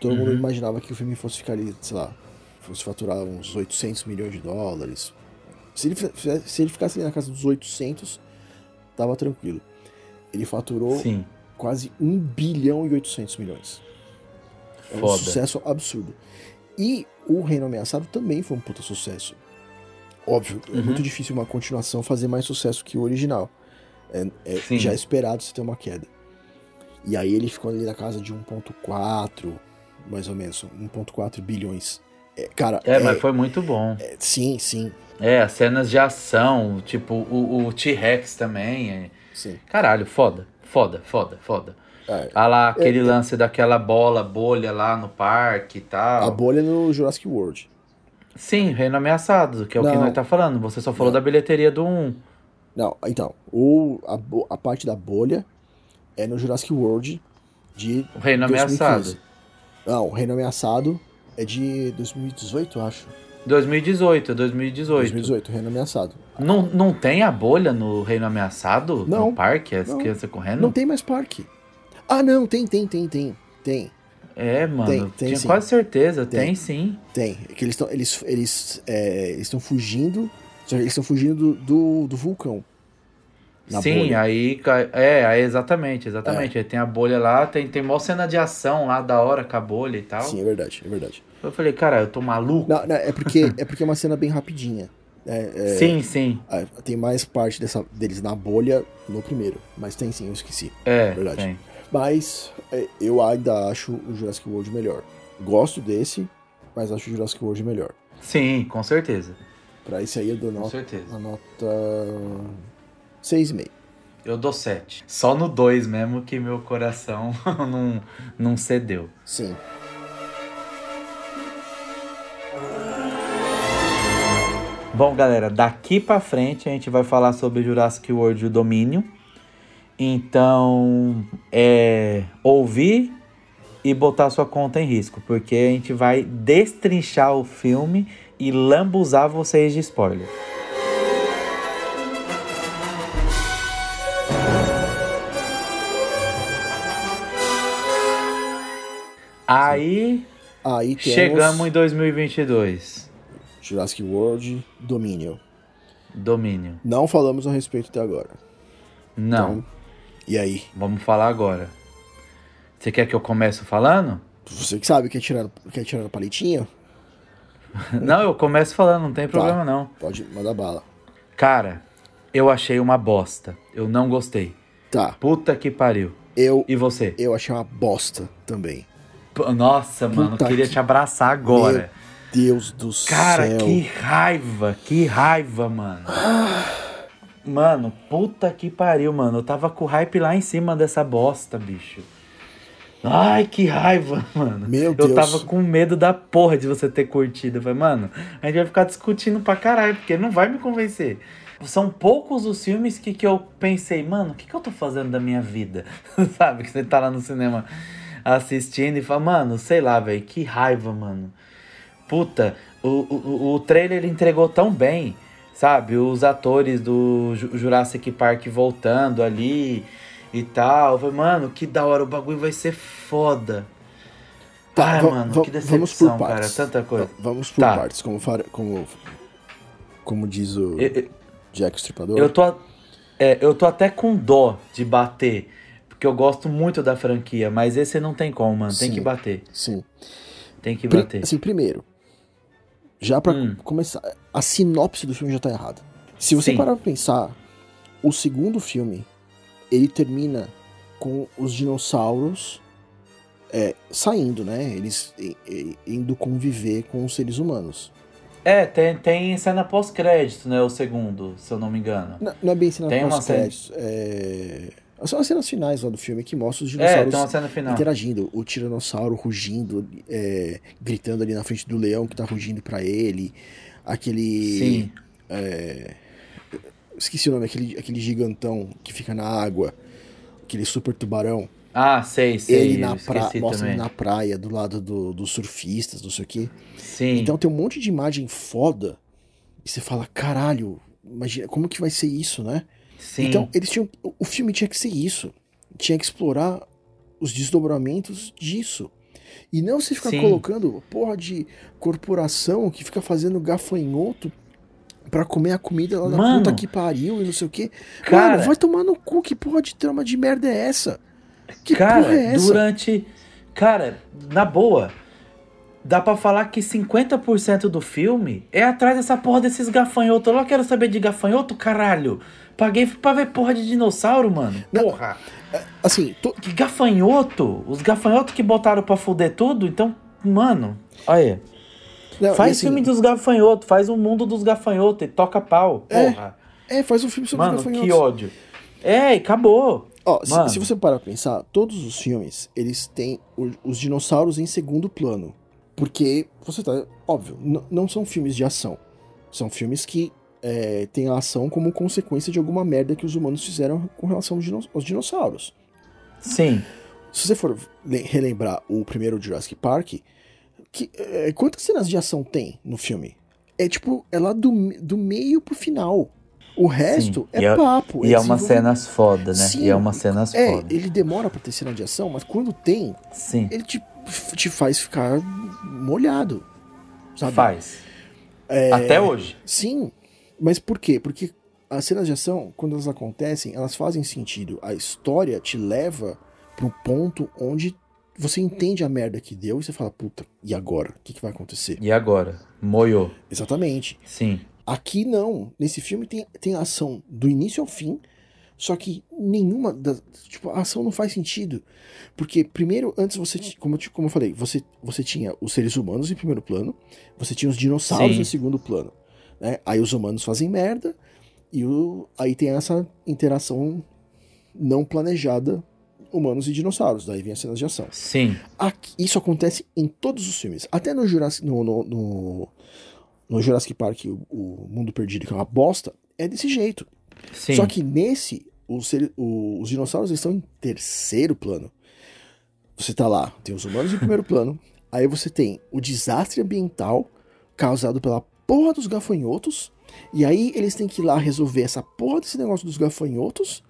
Todo uhum. mundo imaginava que o filme fosse ficar ali, sei lá, fosse faturar uns oitocentos milhões de dólares. Se ele, se ele ficasse ali na casa dos oitocentos, tava tranquilo. Ele faturou Sim. quase um bilhão e oitocentos milhões. É um Foda. sucesso absurdo. E o Reino Ameaçado também foi um puta sucesso. Óbvio, uhum. é muito difícil uma continuação fazer mais sucesso que o original. É, é já esperado se ter uma queda. E aí ele ficou ali na casa de um vírgula quatro, mais ou menos, um vírgula quatro bilhões. É, cara, é, é, mas foi muito bom. É, sim, sim. É, as cenas de ação, tipo o, o T-Rex também. É... Sim. Caralho, foda, foda, foda, foda. É, ah lá, aquele é, lance é... daquela bola, bolha lá no parque e tal. A bolha no Jurassic World. Sim, Reino Ameaçado, que é o Não. que nós tá falando. Você só falou Não. da bilheteria do um. Não, então, ou a, a parte da bolha é no Jurassic World de O Reino dois mil e quinze. Ameaçado. Não, o Reino Ameaçado é de dois mil e dezoito, acho. dois mil e dezoito, dois mil e dezoito. dois mil e dezoito, Reino Ameaçado. Não, não tem a bolha no Reino Ameaçado? Não. No parque, as não, crianças correndo? Não tem mais parque. Ah, não, tem, tem, tem, tem, tem. É, mano, tem, tem, tinha sim. quase certeza, tem, tem sim. Tem, é que eles estão eles, eles, é, eles fugindo, só que eles estão fugindo do, do, do vulcão. Na sim, bolha. aí, é, aí exatamente, exatamente, é. Aí tem a bolha lá, tem, tem mó cena de ação lá, da hora, com a bolha e tal. Sim, é verdade, é verdade. Eu falei, cara, eu tô maluco. Não, não, é, porque, é porque é uma cena bem rapidinha. É, é, sim, sim. É, tem mais parte dessa, deles na bolha no primeiro, mas tem sim, eu esqueci. É, é verdade. Tem. Mas é, eu ainda acho o Jurassic World melhor. Gosto desse, mas acho o Jurassic World melhor. Sim, com certeza. Pra esse aí eu dou nota, a nota seis vírgula cinco. Eu dou sete. Só no dois mesmo que meu coração não, não cedeu. Sim. Bom, galera, daqui pra frente a gente vai falar sobre Jurassic World e o Domínio. Então, é ouvir e botar sua conta em risco, porque a gente vai destrinchar o filme e lambuzar vocês de spoiler. Aí, Aí chegamos em dois mil e vinte e dois. Jurassic World, Dominion. Dominion. Não falamos a respeito até agora. Não. Então, e aí? Vamos falar agora. Você quer que eu comece falando? Você que sabe, quer tirar, quer tirar o palitinho? Não, eu começo falando, não tem problema tá. não. Pode mandar bala. Cara, eu achei uma bosta. Eu não gostei. Tá. Puta que pariu. Eu. E você? Eu achei uma bosta também. P- Nossa, Puta mano, eu queria que... te abraçar agora. Meu... Deus do cara, céu. Cara, que raiva, que raiva, mano. Ah. Mano, puta que pariu, mano. Eu tava com o hype lá em cima dessa bosta, bicho. Ai, que raiva, mano. Meu Deus. Eu tava com medo da porra de você ter curtido. Eu falei, mano, a gente vai ficar discutindo pra caralho, porque não vai me convencer. São poucos os filmes que, que eu pensei, mano, o que, que eu tô fazendo da minha vida? Sabe, que você tá lá no cinema assistindo e fala, mano, sei lá, velho, que raiva, mano. Puta, o, o, o trailer ele entregou tão bem, sabe? Os atores do Jurassic Park voltando ali e tal. Mano, que da hora, o bagulho vai ser foda. Tá, Ai, v- mano, v- que decepção, vamos por cara, tanta coisa. V- vamos por tá. partes, como, como, como diz o eu, Jack Stripador. Eu tô, é, eu tô até com dó de bater, porque eu gosto muito da franquia, mas esse não tem como, mano, tem sim, que bater. Sim, tem que bater. Assim, primeiro... Já pra hum. começar, a sinopse do filme já tá errada. Se você Sim. parar pra pensar, o segundo filme, ele termina com os dinossauros é, saindo, né? Eles e, e, indo conviver com os seres humanos. É, tem, tem cena pós-crédito, né? O segundo, se eu não me engano. Não, não é bem cena tem pós-crédito. Cena... É... São as cenas finais lá do filme que mostram os dinossauros é, interagindo. O tiranossauro rugindo, é, gritando ali na frente do leão que tá rugindo pra ele. Aquele... Sim. É, esqueci o nome, aquele, aquele gigantão que fica na água. Aquele super tubarão. Ah, sei, sei. Ele na pra, mostra ele na praia, do lado do, dos surfistas, não sei o quê. Sim. Então tem um monte de imagem foda e você fala, caralho, imagina, como que vai ser isso, né? Sim. Então, eles tinham, o filme tinha que ser isso. Tinha que explorar os desdobramentos disso. E não se ficar Sim. colocando porra de corporação que fica fazendo gafanhoto pra comer a comida lá na Mano, puta que pariu e não sei o quê. Cara, Mano, vai tomar no cu, que porra de trama de merda é essa? Que cara, porra é essa? Durante... Cara, na boa, dá pra falar que cinquenta por cento do filme é atrás dessa porra desses gafanhotos. Eu não quero saber de gafanhoto, caralho. Paguei pra ver porra de dinossauro, mano. Porra. Assim, tô... Que gafanhoto? Os gafanhotos que botaram pra fuder tudo? Então, mano, olha. Não, faz assim, filme dos gafanhotos, faz um mundo dos gafanhotos e toca pau, porra. É, é faz um filme sobre mano, gafanhotos. Mano, que ódio. É, e acabou. Ó, se, se você parar pra pensar, todos os filmes, eles têm o, os dinossauros em segundo plano. Porque, você tá, óbvio, n- não são filmes de ação. São filmes que é, têm a ação como consequência de alguma merda que os humanos fizeram com relação aos, dinoss- aos dinossauros. Sim. Se você for relembrar o primeiro Jurassic Park... Que, é, quantas cenas de ação tem no filme? É tipo, é lá do, do meio pro final. O resto Sim, é e papo. E é, é uma cenas foda, né? Sim, e é uma cenas é, foda. Ele demora pra ter cena de ação, mas quando tem, Sim. ele te, te faz ficar molhado. Sabe? Faz. É, até hoje. Sim. Mas por quê? Porque as cenas de ação, quando elas acontecem, elas fazem sentido. A história te leva pro ponto onde você entende a merda que deu e você fala, puta, e agora? O que, que vai acontecer? E agora? Moiou. Exatamente. Sim. Aqui não. Nesse filme tem, tem ação do início ao fim, só que nenhuma... Das, tipo, a ação não faz sentido. Porque primeiro, antes você... Como, como eu falei, você, você tinha os seres humanos em primeiro plano, você tinha os dinossauros Sim. em segundo plano. Né? Aí os humanos fazem merda e o, aí tem essa interação não planejada humanos e dinossauros, daí vem as cenas de ação. Sim. Aqui, isso acontece em todos os filmes. Até no Jurassic, no, no, no, no Jurassic Park, o, o Mundo Perdido, que é uma bosta, é desse jeito. Sim. Só que nesse, os, os dinossauros estão em terceiro plano. Você tá lá, tem os humanos em primeiro plano, aí você tem o desastre ambiental causado pela porra dos gafanhotos, e aí eles têm que ir lá resolver essa porra desse negócio dos gafanhotos,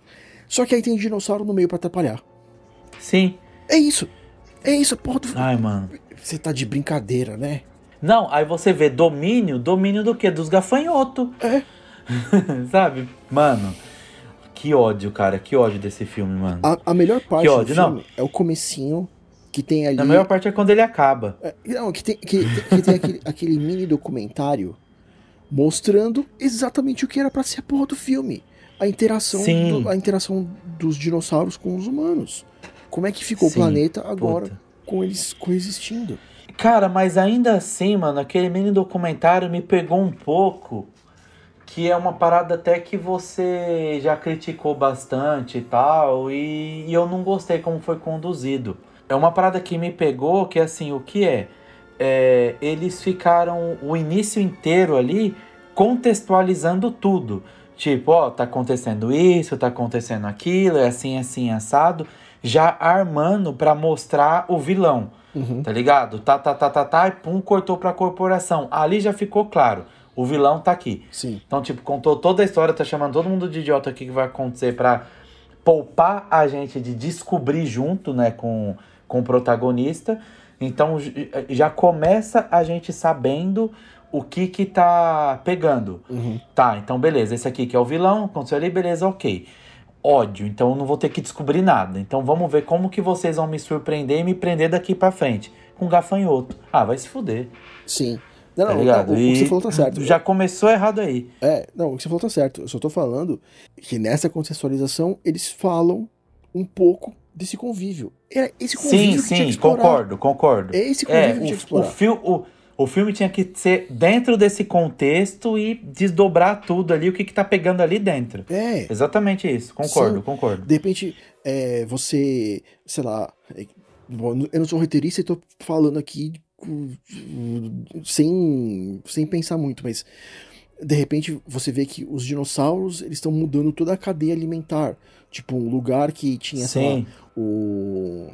só que aí tem dinossauro no meio pra atrapalhar. Sim. É isso. É isso, porra do... Ai, mano. Você tá de brincadeira, né? Não, aí você vê domínio, domínio do quê? Dos gafanhotos. É. Sabe? Mano, que ódio, cara. Que ódio desse filme, mano. A, a melhor parte do filme não. é o comecinho que tem ali... A melhor parte é quando ele acaba. É, não, que tem, que, que tem aquele, aquele mini documentário mostrando exatamente o que era pra ser a porra do filme. A interação, do, a interação dos dinossauros com os humanos. Como é que ficou Sim, o planeta agora puta. com eles coexistindo? Cara, mas ainda assim, mano, aquele mini documentário me pegou um pouco, que é uma parada até que você já criticou bastante e tal, e, e eu não gostei como foi conduzido. É uma parada que me pegou, que assim, o que é? É, eles ficaram o início inteiro ali contextualizando tudo. Tipo, ó, tá acontecendo isso, tá acontecendo aquilo, é assim, assim, assado. Já armando pra mostrar o vilão, uhum. tá ligado? Tá, tá, tá, tá, tá, e pum, cortou pra corporação. Ali já ficou claro, o vilão tá aqui. Sim. Então, tipo, contou toda a história, tá chamando todo mundo de idiota aqui que vai acontecer pra poupar a gente de descobrir junto, né, com, com o protagonista. Então, já começa a gente sabendo... O que que tá pegando? Uhum. Tá, então beleza, esse aqui que é o vilão, aconteceu ali, beleza, ok. Ódio, então eu não vou ter que descobrir nada. Então vamos ver como que vocês vão me surpreender e me prender daqui pra frente. Com gafanhoto. Ah, vai se fuder. Sim. Não, tá não, ligado? O, o que você falou tá certo. Já começou errado aí. É, não, o que você falou tá certo. Eu só tô falando que nessa contextualização eles falam um pouco desse convívio. Era esse convívio sim, que sim, concordo, concordo. É esse convívio é, que tinha que explorar. O fio... O, O filme tinha que ser dentro desse contexto e desdobrar tudo ali, o que que tá pegando ali dentro. É. Exatamente isso, concordo, Sim. concordo. De repente, é, você, sei lá, eu não sou roteirista e tô falando aqui sem, sem pensar muito, mas de repente você vê que os dinossauros, eles estão mudando toda a cadeia alimentar. Tipo, um lugar que tinha, sei lá, o,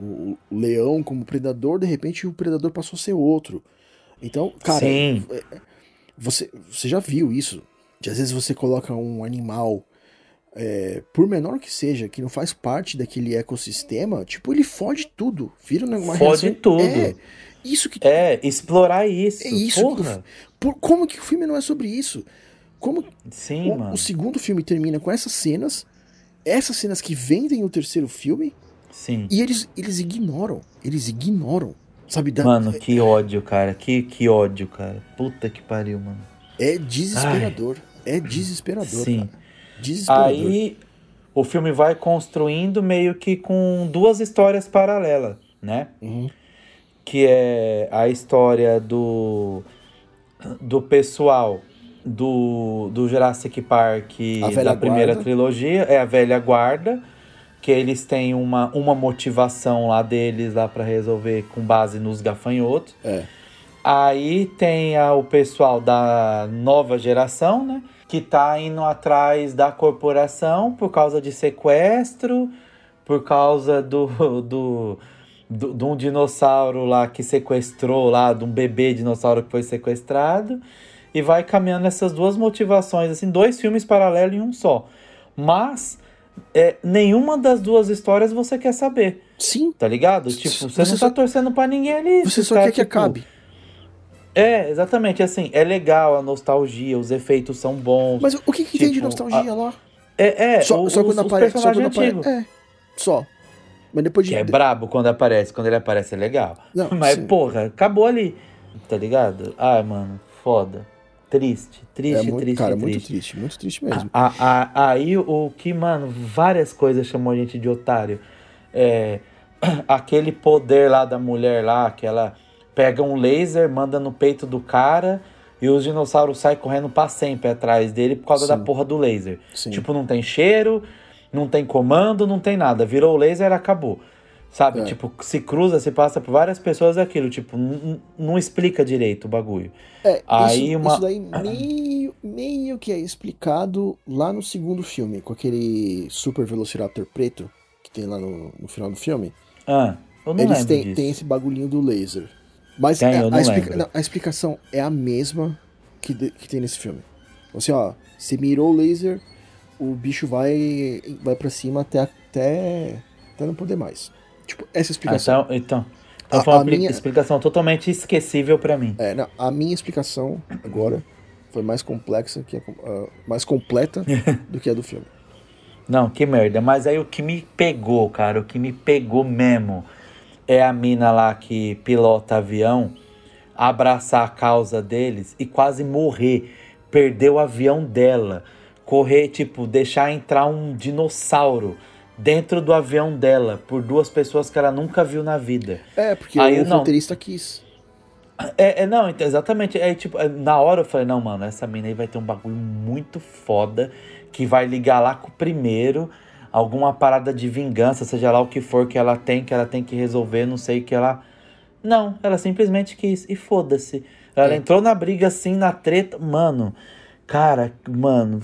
o leão como predador, de repente o predador passou a ser outro. Então, cara, você, você já viu isso? De às vezes você coloca um animal é, por menor que seja, que não faz parte daquele ecossistema, tipo, ele fode tudo. Vira uma fode reação... tudo. É, isso que... é, explorar isso. É isso. Porra. Por, como que o filme não é sobre isso? Como Sim, o, mano. o segundo filme termina com essas cenas, essas cenas que vendem o terceiro filme, Sim. e eles, eles ignoram. Eles ignoram. Sabe, da... Mano, que ódio, cara. Que, que ódio, cara. Puta que pariu, mano. É desesperador. Ai. É desesperador, Sim. cara. Aí o filme vai construindo meio que com duas histórias paralelas, né? Uhum. Que é a história do, do pessoal do, do Jurassic Park da primeira trilogia, é a velha guarda, que eles têm uma, uma motivação lá deles lá para resolver com base nos gafanhotos. É. Aí tem a, o pessoal da nova geração, né? Que tá indo atrás da corporação por causa de sequestro, por causa do, do, do, de um dinossauro lá que sequestrou, lá, de um bebê dinossauro que foi sequestrado, e vai caminhando essas duas motivações, assim, dois filmes paralelos em um só. Mas é, nenhuma das duas histórias você quer saber. Sim. Tá ligado? Tipo, você, você não só... tá torcendo pra ninguém ali. Você só tá, quer que tipo... acabe. É, exatamente, assim, é legal a nostalgia, os efeitos são bons. Mas o que que tipo, tem de nostalgia a... lá? É, é, só, os, só quando aparece, só quando aparece, é, só. Mas depois de... É brabo quando aparece, quando ele aparece é legal. Não, mas, sim. porra, acabou ali, tá ligado? Ai, mano, foda. Triste, triste, é muito, triste, cara, triste. Cara, muito triste, muito triste mesmo. A, a, a, aí o que, mano, várias coisas chamou a gente de otário. É, aquele poder lá da mulher lá, aquela... Pega um laser, manda no peito do cara e os dinossauros saem correndo pra sempre atrás dele por causa Sim. da porra do laser. Sim. Tipo, não tem cheiro, não tem comando, não tem nada. Virou o laser, acabou. Sabe? É. Tipo, se cruza, se passa por várias pessoas aquilo. Tipo, n- não explica direito o bagulho. É, Aí isso, uma... isso daí meio, meio que é explicado lá no segundo filme, com aquele super Velociraptor preto que tem lá no, no final do filme. Ah, eu não Eles têm tem esse bagulhinho do laser. Mas tem, a, a, explica- não, a explicação é a mesma que, de, que tem nesse filme. Assim, ó, você mirou o laser, o bicho vai, vai pra cima até, até, até não poder mais. Tipo, essa explicação. Ah, então, então a, foi uma pli- minha... explicação totalmente esquecível pra mim. É, não, a minha explicação agora foi mais complexa, que a, uh, mais completa do que a do filme. Não, que merda. Mas aí o que me pegou, cara, o que me pegou mesmo... É a mina lá que pilota avião, abraçar a causa deles e quase morrer, perder o avião dela, correr, tipo, deixar entrar um dinossauro dentro do avião dela por duas pessoas que ela nunca viu na vida. É, porque Aí, o não, roteirista quis. É, é, não, exatamente. É, tipo, na hora eu falei, não, mano, essa mina aí vai ter um bagulho muito foda que vai ligar lá com o primeiro... Alguma parada de vingança, seja lá o que for que ela tem, que ela tem que resolver, não sei o que ela... Não, ela simplesmente quis, e foda-se. Ela é. entrou na briga assim, na treta, mano, cara, mano,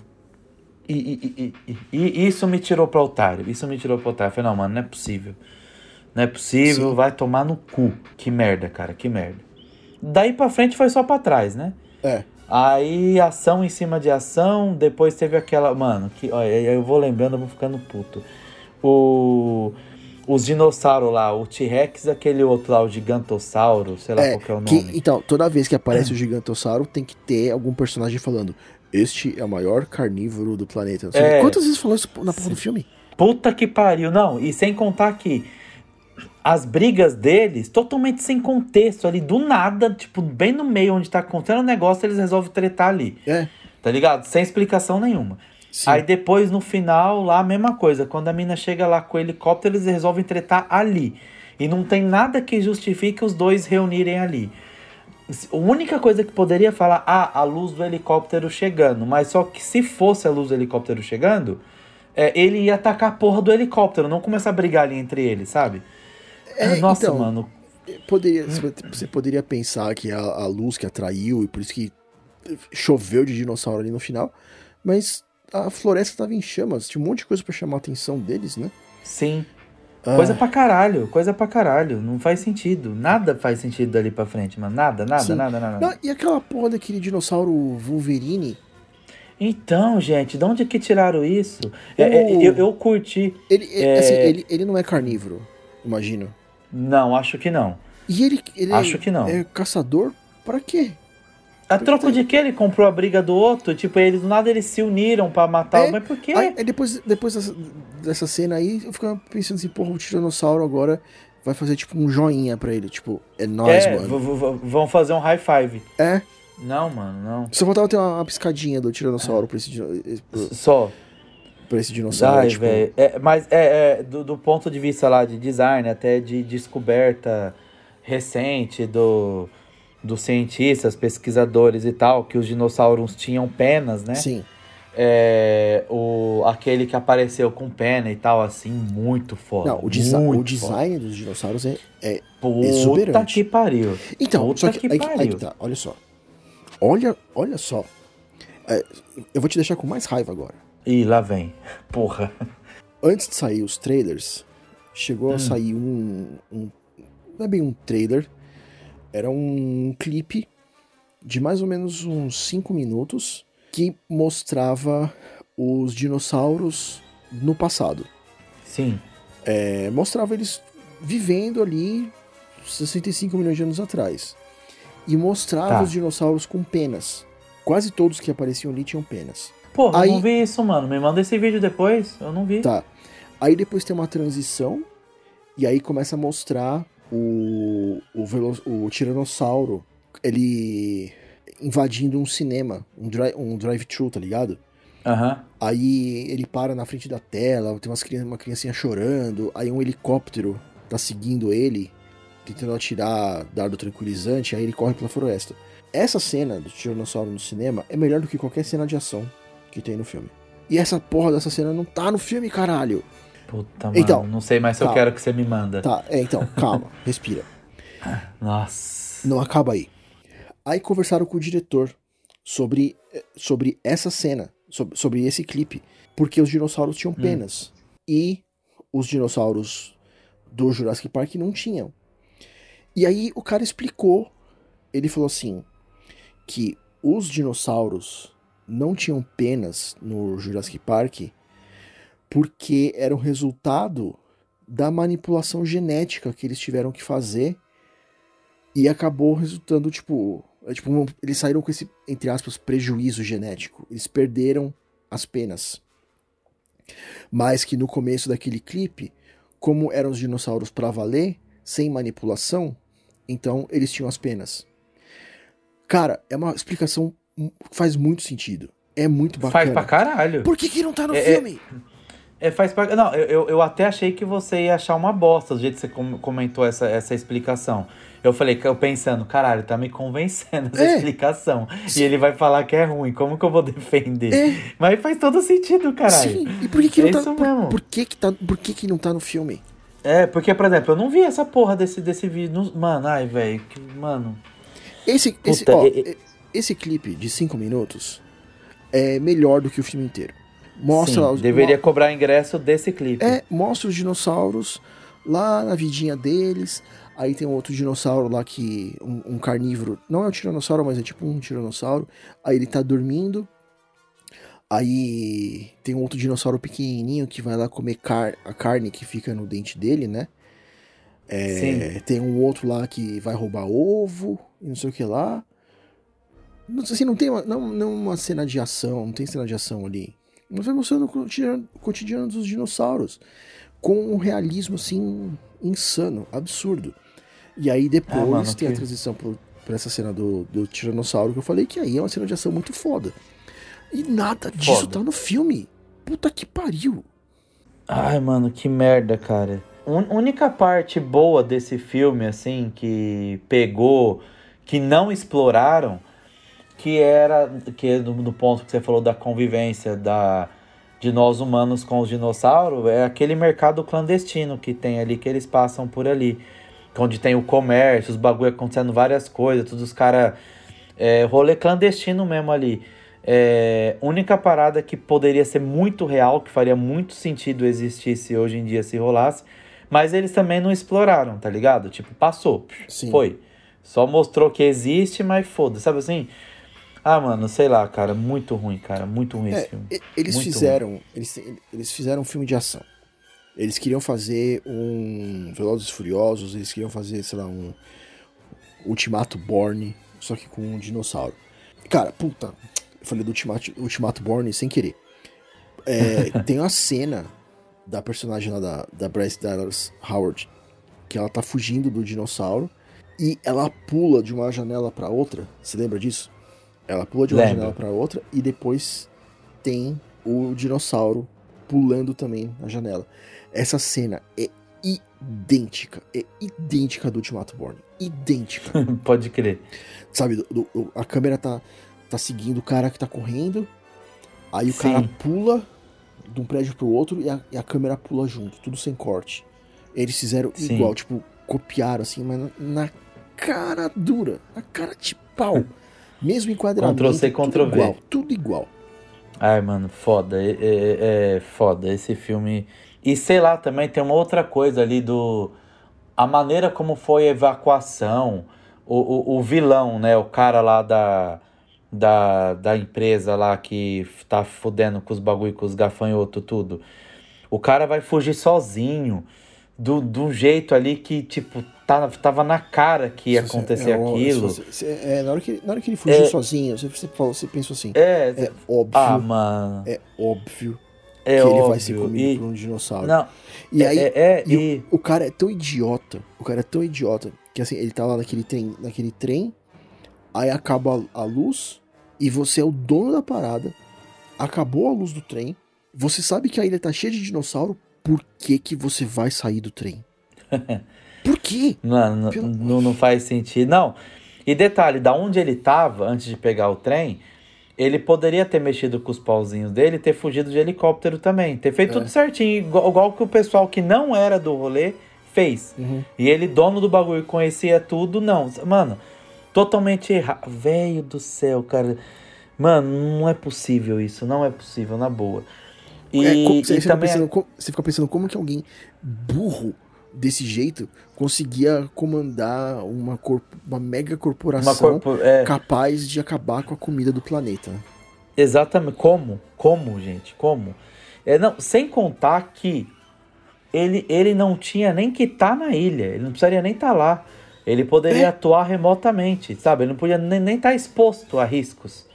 e, e, e, e, e isso me tirou pro otário, isso me tirou pro otário. Eu falei, não, mano, não é possível, não é possível, Sim. vai tomar no cu. Que merda, cara, que merda. Daí pra frente foi só pra trás, né? É. Aí, ação em cima de ação, depois teve aquela... Mano, que, ó, eu vou lembrando, eu vou ficando puto. O, os dinossauros lá, o T-Rex, aquele outro lá, o Gigantossauro, sei lá é, qual que é o nome. Que, então, toda vez que aparece o Gigantossauro, tem que ter algum personagem falando este é o maior carnívoro do planeta. Seja, é, quantas vezes falou isso na porra do filme? Puta que pariu, não. E sem contar que as brigas deles, totalmente sem contexto ali, do nada, tipo, bem no meio onde tá acontecendo o negócio, eles resolvem tretar ali. É. Tá ligado? Sem explicação nenhuma. Sim. Aí depois, no final, lá, a mesma coisa. Quando a mina chega lá com o helicóptero, eles resolvem tretar ali. E não tem nada que justifique os dois reunirem ali. A única coisa que poderia falar, ah, a luz do helicóptero chegando. Mas só que se fosse a luz do helicóptero chegando, é, ele ia atacar a porra do helicóptero, não começar a brigar ali entre eles, sabe? É, Nossa, então, mano. Poderia, você poderia pensar que a, a luz que atraiu, e por isso que choveu de dinossauro ali no final, mas a floresta tava em chamas, tinha um monte de coisa pra chamar a atenção deles, né? Sim. Ah. Coisa pra caralho, coisa pra caralho. Não faz sentido. Nada faz sentido dali pra frente, mano. Nada, nada, Sim. nada, nada. Não, e aquela porra daquele dinossauro Wolverine? Então, gente, de onde que tiraram isso? O... É, eu, eu curti. Ele, ele, é... assim, ele, ele não é carnívoro, imagino. Não, acho que não. E ele, ele acho é, que não. é caçador pra quê? A troco de que ele comprou a briga do outro? Tipo, eles do nada eles se uniram pra matar é, o... Mas por quê? Aí, depois, depois dessa, dessa cena aí, eu ficava pensando assim, porra, o Tiranossauro agora vai fazer tipo um joinha pra ele. Tipo, é nóis, é, mano. V- v- vão fazer um high five. É? Não, mano, não. Só faltava ter uma, uma piscadinha do Tiranossauro é. pra esse dinossauro. Só. Pra esse dinossauro. Ai, tipo... é, mas é, é do, do ponto de vista lá de design, até de descoberta recente do... dos cientistas, pesquisadores e tal, que os dinossauros tinham penas, né? Sim. É, o, aquele que apareceu com pena e tal, assim, muito foda. Não, o, desa- muito o design foda. dos dinossauros é, é Puta exuberante. Puta que pariu. Então, Puta só que, que aí, pariu. Aí que tá, olha só. Olha, olha só. É, eu vou te deixar com mais raiva agora. Ih, lá vem. Porra. Antes de sair os trailers, chegou hum. a sair um, um... Não é bem um trailer... Era um clipe de mais ou menos uns cinco minutos que mostrava os dinossauros no passado. Sim. É, mostrava eles vivendo ali sessenta e cinco milhões de anos atrás. E mostrava tá. os dinossauros com penas. Quase todos que apareciam ali tinham penas. Pô, Aí... eu não vi isso, mano. Me manda esse vídeo depois, eu não vi. Tá. Aí depois tem uma transição e aí começa a mostrar... O, o, velo, o Tiranossauro, ele invadindo um cinema, um, dri, um drive-thru, tá ligado? Uhum. Aí ele para na frente da tela, tem umas, uma criancinha chorando, aí um helicóptero tá seguindo ele, tentando atirar dardo tranquilizante, aí ele corre pela floresta. Essa cena do Tiranossauro no cinema é melhor do que qualquer cena de ação que tem no filme. E essa porra dessa cena não tá no filme, caralho! Puta, mano, então, não sei mais se tá, eu quero que você me manda. Tá, é, então, calma, respira. Nossa. Não acaba aí. Aí conversaram com o diretor sobre, sobre essa cena, sobre, sobre esse clipe, porque os dinossauros tinham penas. Hum. E os dinossauros do Jurassic Park não tinham. E aí o cara explicou, ele falou assim, que os dinossauros não tinham penas no Jurassic Park... porque era o resultado da manipulação genética que eles tiveram que fazer e acabou resultando, tipo... tipo um, eles saíram com esse, entre aspas, prejuízo genético. Eles perderam as penas. Mas que no começo daquele clipe, como eram os dinossauros pra valer, sem manipulação, então eles tinham as penas. Cara, é uma explicação que faz muito sentido. É muito bacana. Faz pra caralho. Por que que não tá no é, filme? É... É, faz parte. Não, eu, eu até achei que você ia achar uma bosta do jeito que você comentou essa, essa explicação. Eu falei, eu pensando, caralho, tá me convencendo essa é. explicação. Sim. E ele vai falar que é ruim, como que eu vou defender? É. Mas faz todo sentido, caralho. Sim, e por que, que não é tá, isso por, mesmo. Por, que que tá, por que que não tá no filme? É, porque, por exemplo, eu não vi essa porra desse, desse vídeo. Mano, ai, velho, mano. Esse, esse, Puta, ó, e, esse clipe de cinco minutos é melhor do que o filme inteiro. Mostra Sim, os, deveria mo- cobrar ingresso desse clipe. É, mostra os dinossauros lá na vidinha deles. Aí tem um outro dinossauro lá que... Um, um carnívoro. Não é um tiranossauro, mas é tipo um tiranossauro. Aí ele tá dormindo. Aí tem um outro dinossauro pequenininho que vai lá comer car- a carne que fica no dente dele, né? É, Sim. Tem um outro lá que vai roubar ovo e não sei o que lá. Não, assim, não tem uma, não, não uma cena de ação. Não tem cena de ação ali. Mas vai mostrando o cotidiano dos dinossauros com um realismo assim insano, absurdo. E aí depois ah, mano, tem que... a transição pro, pra essa cena do, do Tiranossauro que eu falei, que aí é uma cena de ação muito foda. E nada disso foda. tá no filme. Puta que pariu. Ai, mano, que merda, cara. Un- única parte boa desse filme, assim, que pegou, que não exploraram, que era, que é do, do ponto que você falou da convivência da, de nós humanos com os dinossauros, é aquele mercado clandestino que tem ali, que eles passam por ali, onde tem o comércio, os bagulho acontecendo, várias coisas, todos os caras, é, rolê clandestino mesmo ali. É, única parada que poderia ser muito real, que faria muito sentido existir se hoje em dia se rolasse, mas eles também não exploraram, tá ligado? Tipo, passou, Sim. foi. Só mostrou que existe, mas foda-se, sabe assim... Ah, mano, sei lá, cara, muito ruim, cara, muito ruim é, esse filme. Eles muito fizeram, eles, eles fizeram um filme de ação. Eles queriam fazer um Velozes e Furiosos, eles queriam fazer, sei lá, um Ultimato Borne, só que com um dinossauro. Cara, puta, eu falei do Ultimato, Ultimato Borne sem querer. É, tem uma cena da personagem lá da, da Bryce Dallas Howard, que ela tá fugindo do dinossauro e ela pula de uma janela pra outra, você lembra disso? Ela pula de uma Lembra. janela pra outra e depois tem o dinossauro pulando também na janela. Essa cena é idêntica, é idêntica do Ultimato Borne, idêntica. Pode crer. Sabe, do, do, a câmera tá, tá seguindo o cara que tá correndo, aí o Sim. cara pula de um prédio pro outro e a, e a câmera pula junto, tudo sem corte. Eles fizeram Sim. igual, tipo, copiaram assim, mas na, na cara dura, na cara de pau. Mesmo enquadramento, Ctrl-C, tudo igual, tudo igual. Ai, mano, foda, é, é, é foda esse filme. E sei lá, também tem uma outra coisa ali do... A maneira como foi a evacuação, o, o, o vilão, né, o cara lá da, da, da empresa lá que tá fudendo com os bagulho, com os gafanhotos, tudo. O cara vai fugir sozinho, do, do jeito ali que, tipo, tá, tava na cara que ia acontecer é, é, aquilo. É, é, na, hora que, na hora que ele fugiu é, sozinho, você, você pensou assim, é, é óbvio, ah, mano. é óbvio. É que óbvio. Ele vai ser comido e... por um dinossauro. Não. E aí, é, é, e e... O, o cara é tão idiota, o cara é tão idiota, que assim, ele tá lá naquele trem, naquele trem, aí acaba a luz, e você é o dono da parada, acabou a luz do trem, você sabe que a ilha tá cheia de dinossauro, por que que você vai sair do trem? Por quê? Não, não, Pelo... não, não faz sentido, não. E detalhe, da onde ele tava, antes de pegar o trem... Ele poderia ter mexido com os pauzinhos dele, ter fugido de helicóptero também. Ter feito é. tudo certinho, igual, igual que o pessoal que não era do rolê fez. Uhum. E ele, dono do bagulho, conhecia tudo, não. Mano, totalmente errado. Velho do céu, cara. Mano, não é possível isso. Não é possível, na boa. E, é, como, você, e você, também... fica pensando, você fica pensando como que alguém burro desse jeito conseguia comandar uma, corp... uma mega corporação uma corpo... é. capaz de acabar com a comida do planeta. Exatamente. Como? Como, gente? Como? É, não, sem contar que ele, ele não tinha nem que estar tá na ilha. Ele não precisaria nem estar tá lá. Ele poderia é. atuar remotamente, sabe? Ele não podia nem estar tá exposto a riscos.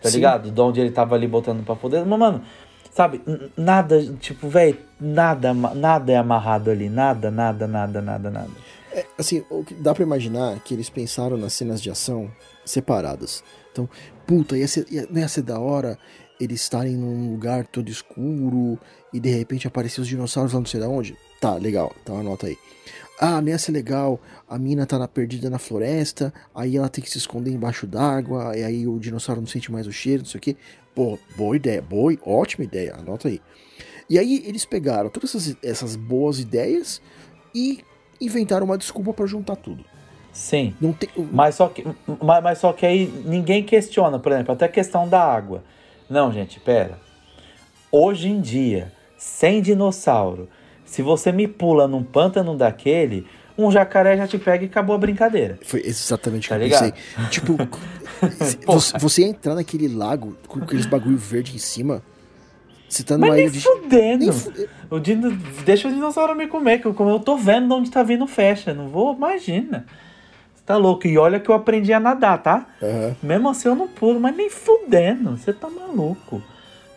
Tá Sim. ligado? De onde ele tava ali botando pra poder. Mas, mano... Sabe, nada, tipo, velho, nada, nada é amarrado ali, nada, nada, nada, nada, nada. É, assim, o que dá pra imaginar que eles pensaram nas cenas de ação separadas. Então, puta, ia ser, ia, ia ser da hora eles estarem num lugar todo escuro e de repente aparecer os dinossauros lá não sei de onde. Tá, legal, então anota aí. Ah, não ia ser legal, a mina tá na, perdida na floresta, aí ela tem que se esconder embaixo d'água, e aí o dinossauro não sente mais o cheiro, não sei o quê. Pô, boa ideia, boa, ótima ideia, anota aí. E aí eles pegaram todas essas, essas boas ideias e inventaram uma desculpa pra juntar tudo. Sim, não tem... mas, só que, mas, mas só que aí ninguém questiona, por exemplo, até a questão da água. Não, gente, pera. Hoje em dia, sem dinossauro, se você me pula num pântano daquele... Um jacaré já te pega e acabou a brincadeira. Foi exatamente o tá que eu ligado? pensei. Tipo, você, você entrar naquele lago com aqueles bagulho verde em cima, você tá numa Mas ilha nem de... fudendo. Nem fu... o dino... Deixa o dinossauro me comer, que eu, eu tô vendo de onde tá vindo fecha. Não vou, imagina. Você tá louco. E olha que eu aprendi a nadar, tá? Uhum. Mesmo assim eu não pulo, mas nem fudendo. Você tá maluco.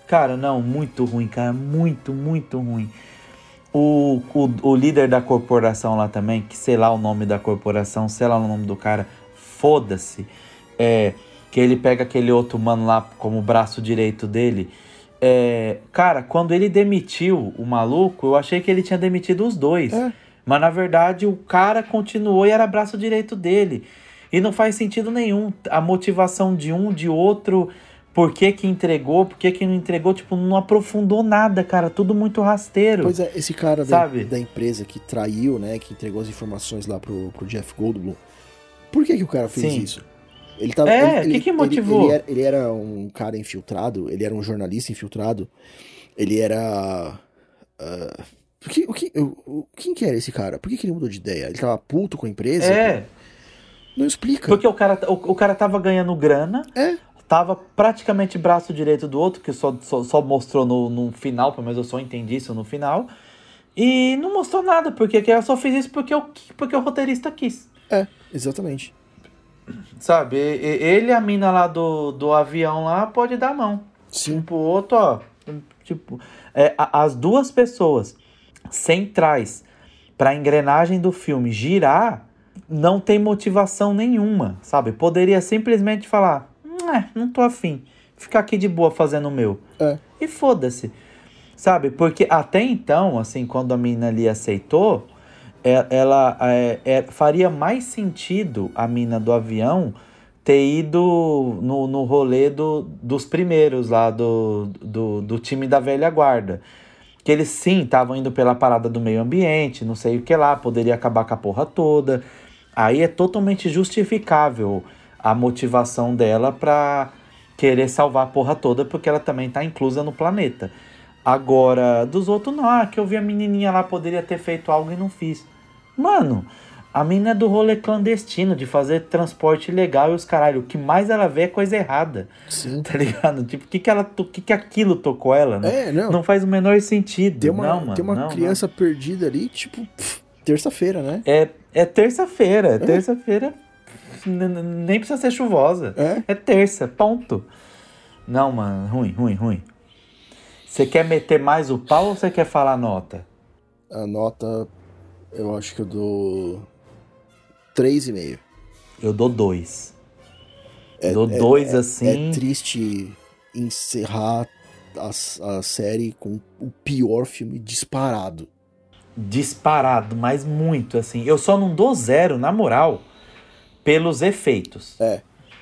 Cara, não, muito ruim, cara. Muito, muito ruim. O, o, o líder da corporação lá também, que sei lá o nome da corporação, sei lá o nome do cara, foda-se, é, que ele pega aquele outro mano lá como braço direito dele. É, cara, quando ele demitiu o maluco, eu achei que ele tinha demitido os dois. É. Mas na verdade o cara continuou e era braço direito dele. E não faz sentido nenhum a motivação de um, de outro, por que que entregou, por que que não entregou, tipo, não aprofundou nada, cara, tudo muito rasteiro. Pois é, esse cara da, da empresa que traiu, né, que entregou as informações lá pro, pro Jeff Goldblum, por que que o cara fez Sim. isso? Ele tava, é, o que ele, que motivou? Ele, ele, era, ele era um cara infiltrado, ele era um jornalista infiltrado, ele era... Uh, o que, o que, o, quem que era esse cara? Por que que ele mudou de ideia? Ele tava puto com a empresa? É. Não explica. Porque o cara, o, o cara tava ganhando grana... É. tava praticamente braço direito do outro, que só, só, só mostrou no, no final, pelo menos eu só entendi isso no final. E não mostrou nada, porque eu só fiz isso porque, eu, porque o roteirista quis. É, exatamente. Sabe, ele e a mina lá do, do avião lá pode dar a mão. Sim. Tipo, outro, ó. Tipo, é, as duas pessoas centrais pra engrenagem do filme girar, não tem motivação nenhuma, sabe? Poderia simplesmente falar, é, não tô afim, ficar aqui de boa fazendo o meu. É. E foda-se. Sabe, porque até então, assim, quando a mina ali aceitou, ela é, é, faria mais sentido a mina do avião ter ido no, no rolê do, dos primeiros lá, do, do, do time da velha guarda. Que eles, sim, estavam indo pela parada do meio ambiente, não sei o que lá, poderia acabar com a porra toda. Aí é totalmente justificável a motivação dela pra querer salvar a porra toda, porque ela também tá inclusa no planeta. Agora, dos outros, não. Ah, que eu vi a menininha lá, poderia ter feito algo e não fiz. Mano, a mina é do rolê clandestino, de fazer transporte ilegal e os caralho. O que mais ela vê é coisa errada. Sim. Tá ligado? Tipo, o que que, ela, que, que aquilo tocou ela, né? É, não. Não faz o menor sentido. Tem uma, não, mano, tem uma não, criança não. perdida ali, tipo, pff, terça-feira, né? É, é terça-feira. É. Terça-feira nem precisa ser chuvosa. É, é terça, ponto. Não, mano, ruim, ruim, ruim. Você quer meter mais o pau ou você quer falar a nota? A nota, eu acho que eu dou três vírgula cinco. Eu dou dois. É, dou é, dois, é, assim... É triste encerrar a, a série com o pior filme disparado. Disparado, mas muito, assim. Eu só não dou zero, na moral, pelos efeitos. É.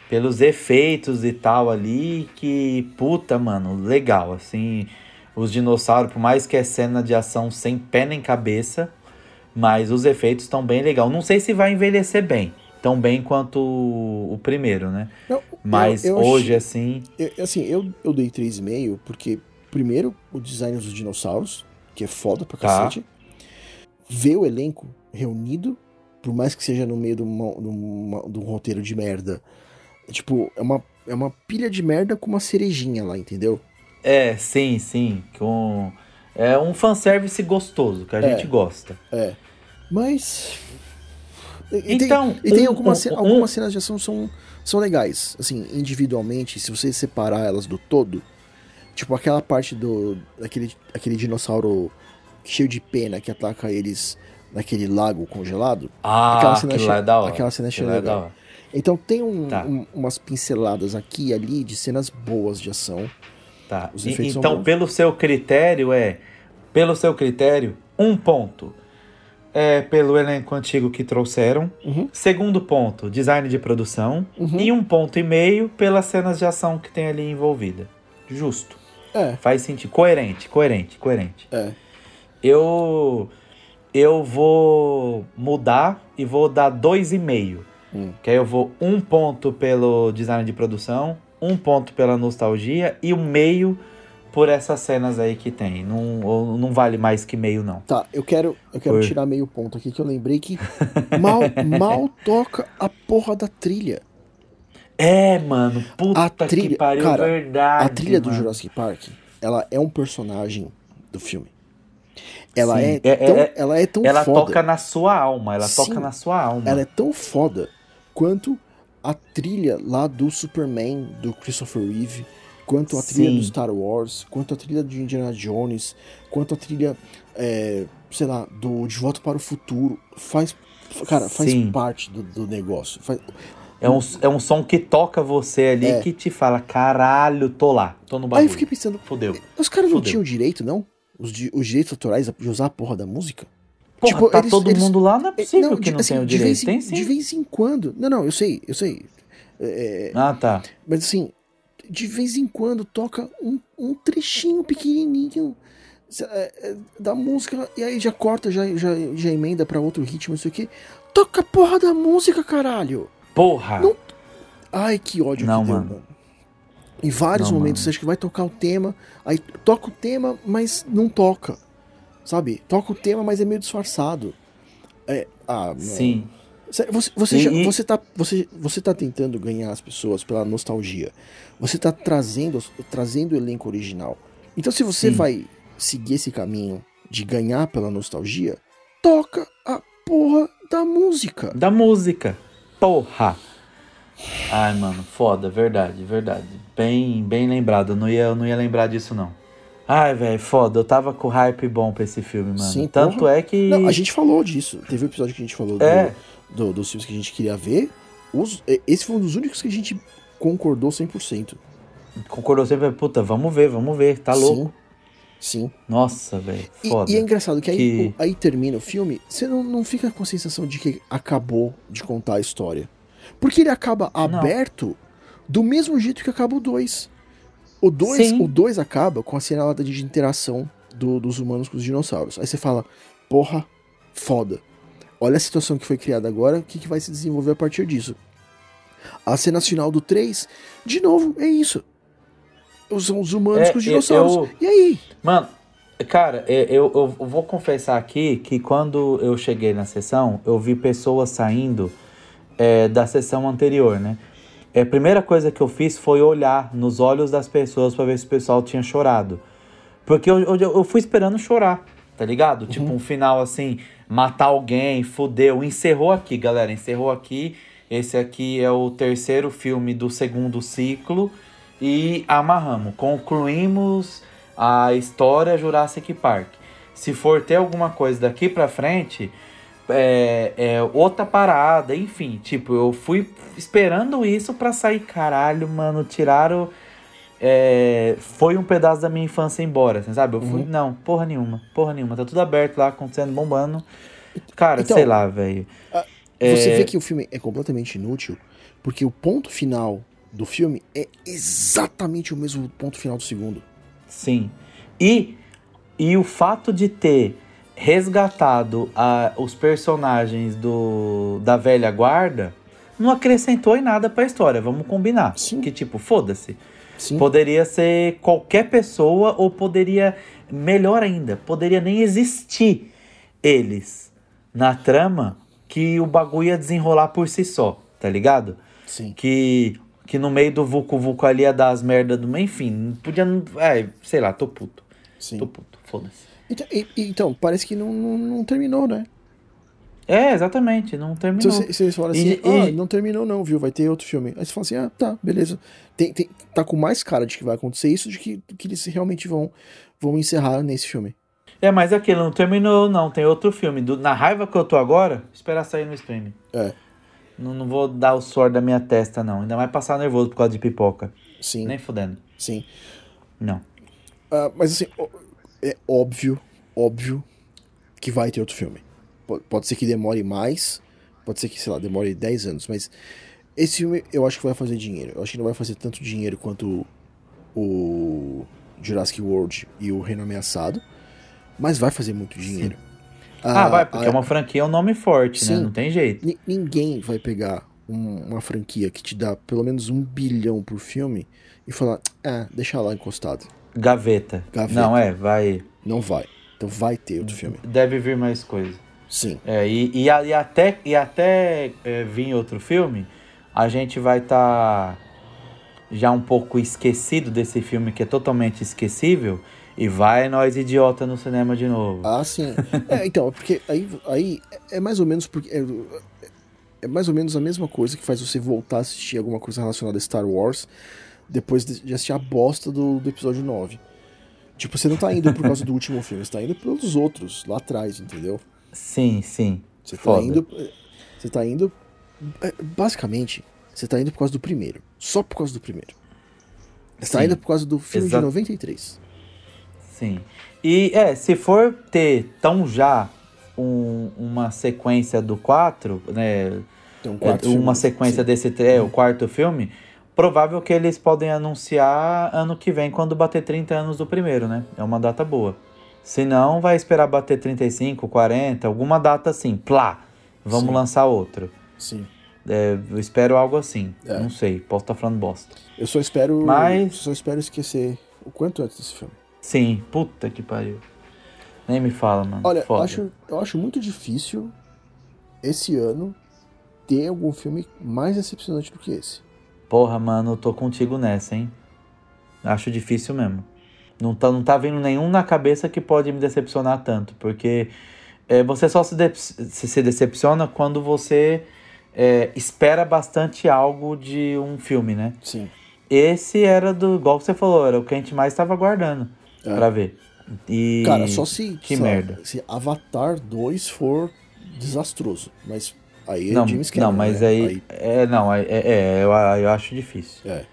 Pelos efeitos e tal ali, que puta, mano, legal, assim... Os dinossauros, por mais que é cena de ação sem pé nem cabeça, mas os efeitos estão bem legal. Não sei se vai envelhecer bem, tão bem quanto o, o primeiro, né? Não, mas eu, eu hoje, achei, assim... Eu, assim, eu, eu dei três vírgula cinco porque, primeiro, o design dos dinossauros, que é foda pra cacete. Tá. Ver o elenco reunido, por mais que seja no meio de, uma, de, uma, de um roteiro de merda. Tipo, é uma, é uma pilha de merda com uma cerejinha lá, entendeu? É, sim, sim. Com... É um fanservice gostoso, que a é, gente gosta. É. Mas... E então... Tem, e tem um, algumas, um, algumas cenas de ação são, são legais. Assim, individualmente, se você separar elas do todo, tipo aquela parte do... Aquele, aquele dinossauro cheio de pena que ataca eles naquele lago congelado. Ah, aquela cena che... lá é da hora. Aquela cena cheia legal. É da hora. Então tem um, tá. um, umas pinceladas aqui e ali de cenas boas de ação. Tá. Os efeitos e, então, são bons. Pelo seu critério, é... Pelo seu critério, um ponto. É pelo elenco antigo que trouxeram. Uhum. Segundo ponto, design de produção. Uhum. E um ponto e meio pelas cenas de ação que tem ali envolvida. Justo. É. Faz sentido. Coerente, coerente, coerente. É. Eu... Eu vou mudar e vou dar dois e meio. Hum. Que aí eu vou um ponto pelo design de produção, um ponto pela nostalgia e um meio por essas cenas aí que tem. Não, não vale mais que meio, não. Tá, eu quero, eu quero por... tirar meio ponto aqui, que eu lembrei que mal, mal toca a porra da trilha. É, mano, puta trilha, que pariu, cara, verdade. A trilha mano. do Jurassic Park, ela é um personagem do filme. Ela é, é, tão, é, ela é tão ela foda. Ela toca na sua alma, ela Sim, toca na sua alma. Ela é tão foda quanto a trilha lá do Superman, do Christopher Reeve, quanto a trilha Sim. do Star Wars, quanto a trilha do Indiana Jones, quanto a trilha, é, sei lá, do De Volta para o Futuro. Faz, cara, faz Sim. parte do, do negócio. Faz, é, um, é um som que toca você ali é. que te fala, caralho, tô lá, tô no bagulho. Aí eu fiquei pensando, fodeu. Os caras não tinham direito, não? Os, di- os direitos autorais de usar a porra da música? Porra, tipo, tá eles, todo eles... mundo lá, não é possível não, que não assim, tenha o direito. Vez, tem sim. De vez em quando... Não, não, eu sei, eu sei. É... Ah, tá. Mas assim, de vez em quando toca um, um trechinho pequenininho da música e aí já corta, já, já, já emenda pra outro ritmo, não sei o quê. Toca a porra da música, caralho! Porra! Não... Ai, que ódio não, que mano. deu, mano. Em vários não, momentos mano. você acha que vai tocar o tema, aí toca o tema, mas não toca, sabe? Toca o tema, mas é meio disfarçado. É, ah, Sim. É, Você, você, já, você, tá, você, você tá tentando ganhar as pessoas pela nostalgia. Você tá trazendo, trazendo o elenco original. Então, se você Sim. vai seguir esse caminho de ganhar pela nostalgia, toca a porra da música. Da música. Porra. Ai, mano, foda. Verdade, verdade. Bem, bem lembrado. Eu não ia, eu não ia lembrar disso, não. Ai, velho, foda, eu tava com hype bom pra esse filme, mano. Sim, tanto porra. É que... Não, a gente falou disso, teve um episódio que a gente falou é. do, do, dos filmes que a gente queria ver. Os, esse foi um dos únicos que a gente concordou cem por cento. Concordou sempre, puta, vamos ver, vamos ver, tá louco. Sim, sim. Nossa, velho, foda. E, e é engraçado que aí, que... aí termina o filme, você não, não fica com a sensação de que acabou de contar a história. Porque ele acaba aberto não. do mesmo jeito que acaba o dois. O dois acaba com a sinalada de interação do, dos humanos com os dinossauros. Aí você fala, porra, foda. Olha a situação que foi criada agora, o que, que vai se desenvolver a partir disso? A cena final do três, de novo, é isso. São os humanos é, com os dinossauros. Eu, e aí? Mano, cara, eu, eu, eu vou confessar aqui que quando eu cheguei na sessão, eu vi pessoas saindo é, da sessão anterior, né? A primeira coisa que eu fiz foi olhar nos olhos das pessoas pra ver se o pessoal tinha chorado. Porque eu, eu, eu fui esperando chorar, tá ligado? Uhum. Tipo, um final assim, matar alguém, fudeu. Encerrou aqui, galera, encerrou aqui. Esse aqui é o terceiro filme do segundo ciclo. E amarramos, concluímos a história Jurassic Park. Se for ter alguma coisa daqui pra frente... É, é outra parada, enfim, tipo, eu fui esperando isso pra sair, caralho, mano, tiraram, é, foi um pedaço da minha infância embora, sabe, eu fui, uhum. não, porra nenhuma, porra nenhuma, tá tudo aberto lá, acontecendo, bombando, cara, então, sei lá, velho. Você é... vê que o filme é completamente inútil, porque o ponto final do filme é exatamente o mesmo ponto final do segundo. Sim, e, e o fato de ter resgatado a, os personagens do, da velha guarda, não acrescentou em nada pra história, vamos combinar. Sim. Que tipo, foda-se. Sim. Poderia ser qualquer pessoa ou poderia, melhor ainda, poderia nem existir eles na trama que o bagulho ia desenrolar por si só, tá ligado? Sim. Que, que no meio do vucu-vucu ali ia dar as merdas do... Enfim, podia... É, sei lá, tô puto. Sim. Tô puto, foda-se. Então, e, então, parece que não, não, não terminou, né? É, exatamente, não terminou. Então, vocês falam assim, e, ah, e... não terminou não, viu? Vai ter outro filme. Aí você fala assim, ah, tá, beleza. Tem, tem, tá com mais cara de que vai acontecer isso, de que, que eles realmente vão, vão encerrar nesse filme. É, mas aquilo não terminou não, tem outro filme. Do, na raiva que eu tô agora, esperar sair no streaming. É. Não, não vou dar o suor da minha testa não, ainda mais passar nervoso por causa de pipoca. Sim. Nem fudendo. Sim. Não. Ah, mas assim... É óbvio, óbvio que vai ter outro filme. Pode, pode ser que demore mais, pode ser que, sei lá, demore dez anos, mas esse filme eu acho que vai fazer dinheiro. Eu acho que não vai fazer tanto dinheiro quanto o Jurassic World e o Reino Ameaçado, mas vai fazer muito dinheiro. Ah, ah, vai, porque a... é uma franquia, é um nome forte, sim, né? Não tem jeito. N- ninguém vai pegar um, uma franquia que te dá pelo menos um bilhão por filme e falar, ah, deixa lá encostado. Gaveta. Gaveta. Não, é, vai... Não vai. Então vai ter outro filme. Deve vir mais coisa. Sim. É, e, e, e até, e até é, vir outro filme, a gente vai estar tá já um pouco esquecido desse filme que é totalmente esquecível e vai nós idiota no cinema de novo. Ah, sim. É, então, porque aí, aí é mais ou menos... porque é, é mais ou menos a mesma coisa que faz você voltar a assistir alguma coisa relacionada a Star Wars... Depois de assistir a bosta do, do episódio nove. Tipo, você não tá indo por causa do último filme, você tá indo pelos outros lá atrás, entendeu? Sim, sim. Você tá indo. Você tá indo. Basicamente, você tá indo por causa do primeiro. Só por causa do primeiro. Você sim. tá indo por causa do filme Exa- de noventa e três. Sim. E é, se for ter tão já um, uma sequência do quatro, né? Então, quatro uma filmes, sequência sim. desse é, o quarto filme. Provável que eles podem anunciar ano que vem, quando bater trinta anos do primeiro, né? É uma data boa. Se não, vai esperar bater trinta e cinco, quarenta, alguma data assim. Plá! Vamos Sim. lançar outro. Sim. É, eu espero algo assim. É. Não sei, posso estar falando bosta. Eu só espero... Mas... só espero esquecer o quanto antes desse filme. Sim, puta que pariu. Nem me fala, mano. Olha, eu acho, eu acho muito difícil esse ano ter algum filme mais decepcionante do que esse. Porra, mano, eu tô contigo nessa, hein? Acho difícil mesmo. Não tá, não tá vindo nenhum na cabeça que pode me decepcionar tanto, porque é, você só se, de- se decepciona quando você é, espera bastante algo de um filme, né? Sim. Esse era, do igual que você falou, era o que a gente mais tava aguardando é. pra ver. E... Cara, só se, que só, merda. se Avatar dois for desastroso, mas aí é não, James Cameron. Não, mas né? aí, aí... É, não, é, é, é eu, eu acho difícil. É.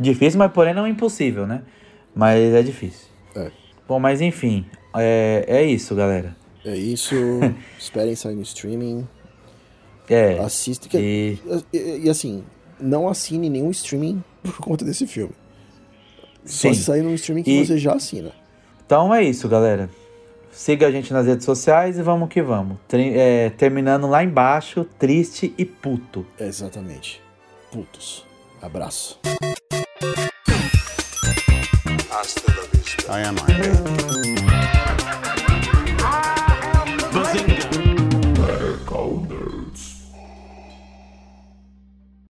Difícil, mas porém não é impossível, né? Mas é difícil. É. Bom, mas enfim, é, é isso, galera. É isso. Esperem sair no streaming. É. Assista. Que, e... e assim, não assine nenhum streaming por conta desse filme. Sim. Só sair num streaming que e... você já assina. Então é isso, galera. Siga a gente nas redes sociais e vamos que vamos. Tri- é, terminando lá embaixo, triste e puto. Exatamente. Putos. Abraço. I am I.